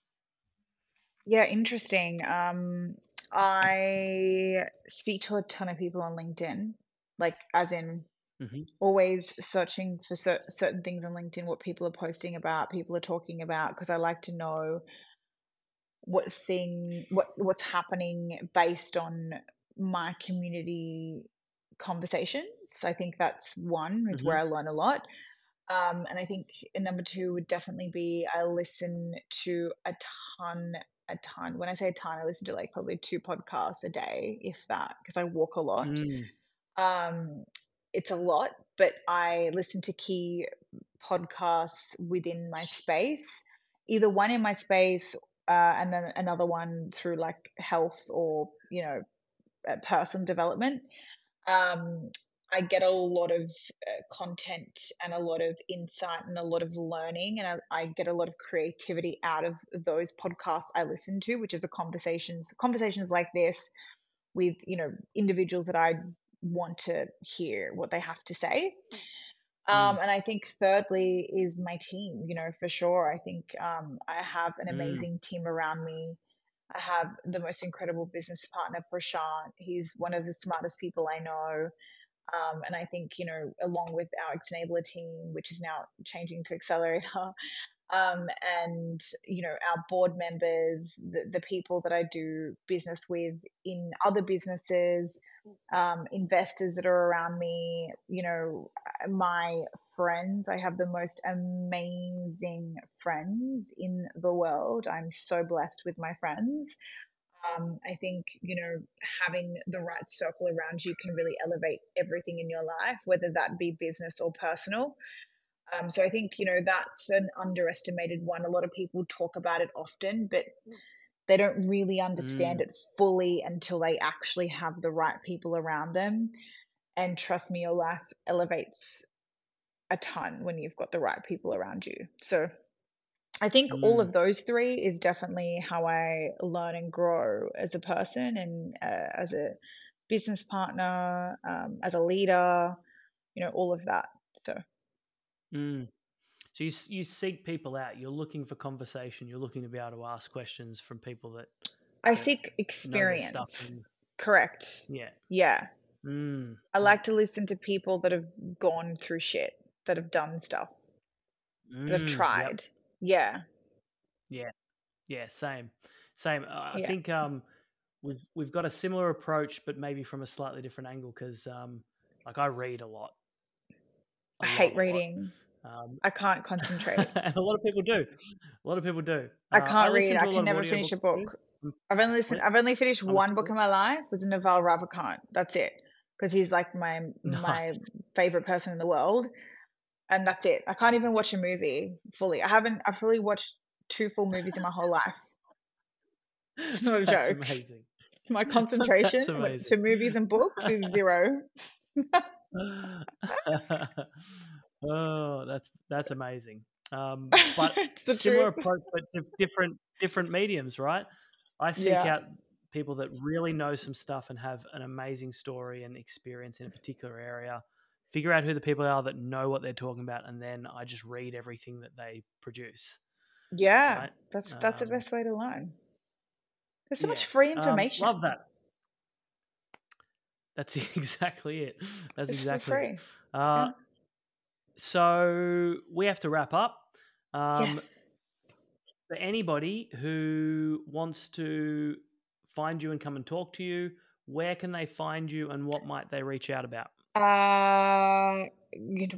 Yeah, interesting. Um, I speak to a ton of people on LinkedIn, like as in, Mm-hmm. always searching for cer- certain things on LinkedIn, what people are posting about, people are talking about, because I like to know what thing, what what's happening based on my community conversations. I think that's one, is mm-hmm. where I learn a lot. Um, and I think number two would definitely be I listen to a ton, a ton. When I say a ton, I listen to like probably two podcasts a day, if that, because I walk a lot. Mm. Um It's a lot, but I listen to key podcasts within my space, either one in my space uh, and then another one through like health or, you know, personal development. Um, I get a lot of uh, content and a lot of insight and a lot of learning, and I, I get a lot of creativity out of those podcasts I listen to, which is the conversations, conversations like this with, you know, individuals that I want to hear what they have to say. Um, and I think thirdly is my team, you know, for sure. I think um, I have an amazing mm. team around me. I have the most incredible business partner, Prashant. He's one of the smartest people I know. Um, and I think, you know, along with our Xenabler team, which is now changing to Accelerator, um, and, you know, our board members, the, the people that I do business with in other businesses, um, investors that are around me, you know, my friends. I have the most amazing friends in the world. I'm so blessed with my friends. Um, I think, you know, having the right circle around you can really elevate everything in your life, whether that be business or personal. Um, so I think, you know, that's an underestimated one. A lot of people talk about it often, but they don't really understand mm. it fully until they actually have the right people around them. And trust me, your life elevates a ton when you've got the right people around you. So I think mm. all of those three is definitely how I learn and grow as a person and uh, as a business partner, um, as a leader, you know, all of that. So mm. so you, you seek people out. You're looking for conversation. You're looking to be able to ask questions from people that I seek experience. And... Correct. Yeah. Yeah. Mm. I like to listen to people that have gone through shit, that have done stuff, mm. that have tried. Yep. Yeah. Yeah. Yeah. Same. Same. I yeah. think um, we've we've got a similar approach, but maybe from a slightly different angle because um, like I read a lot. I, I hate lot, reading. Um, I can't concentrate. And a lot of people do. A lot of people do. I can't uh, I read. I can never finish a book. Too. I've only listened. I've only finished I'm one book in my life. It was Naval Ravikant. That's it. Because he's like my nice. my favorite person in the world. And that's it. I can't even watch a movie fully. I haven't, I've probably watched two full movies in my whole life. It's not a that's joke. Amazing. My concentration to movies and books is zero. Oh, that's, that's amazing. Um, but similar truth. Approach, but dif- different, different mediums, right? I seek yeah. out people that really know some stuff and have an amazing story and experience in a particular area. Figure out who the people are that know what they're talking about, and then I just read everything that they produce. Yeah, right? that's that's um, the best way to learn. There's so yeah. much free information. Um, love that. That's exactly it. That's it's exactly free. It. Uh, yeah. So we have to wrap up. Um, yes. For anybody who wants to find you and come and talk to you, where can they find you, and what might they reach out about? Uh,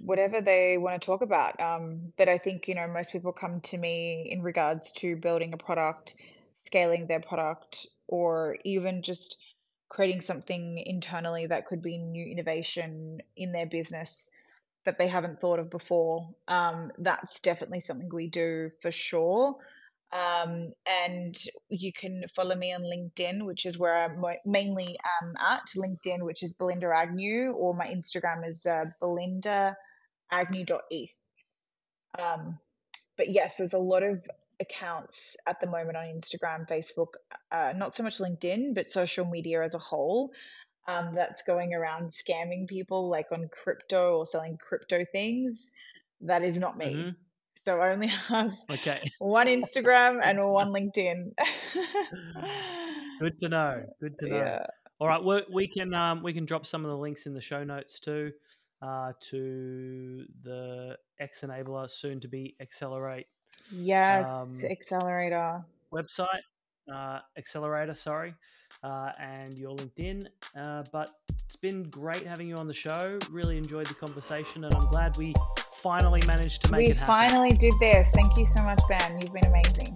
whatever they want to talk about. Um, but I think, you know, most people come to me in regards to building a product, scaling their product, or even just creating something internally that could be new innovation in their business that they haven't thought of before. Um, that's definitely something we do for sure. Um, and you can follow me on LinkedIn, which is where I'm mainly um, at, LinkedIn, which is Belinda Agnew, or my Instagram is uh, belinda agnew dot e t h. Um, but yes, there's a lot of accounts at the moment on Instagram, Facebook, uh, not so much LinkedIn, but social media as a whole um, that's going around scamming people like on crypto or selling crypto things. That is not me. Mm-hmm. So I only have okay. one Instagram and one LinkedIn. Good to know. Good to know. Yeah. All right, we, we can um, we can drop some of the links in the show notes too, uh, to the X Enabler, soon to be Accelerate. Yes, um, Accelerator website, uh, Accelerator. Sorry, uh, and your LinkedIn. Uh, but it's been great having you on the show. Really enjoyed the conversation, and I'm glad we. Finally managed to make we it happen. We finally did this. Thank you so much, Ben. You've been amazing.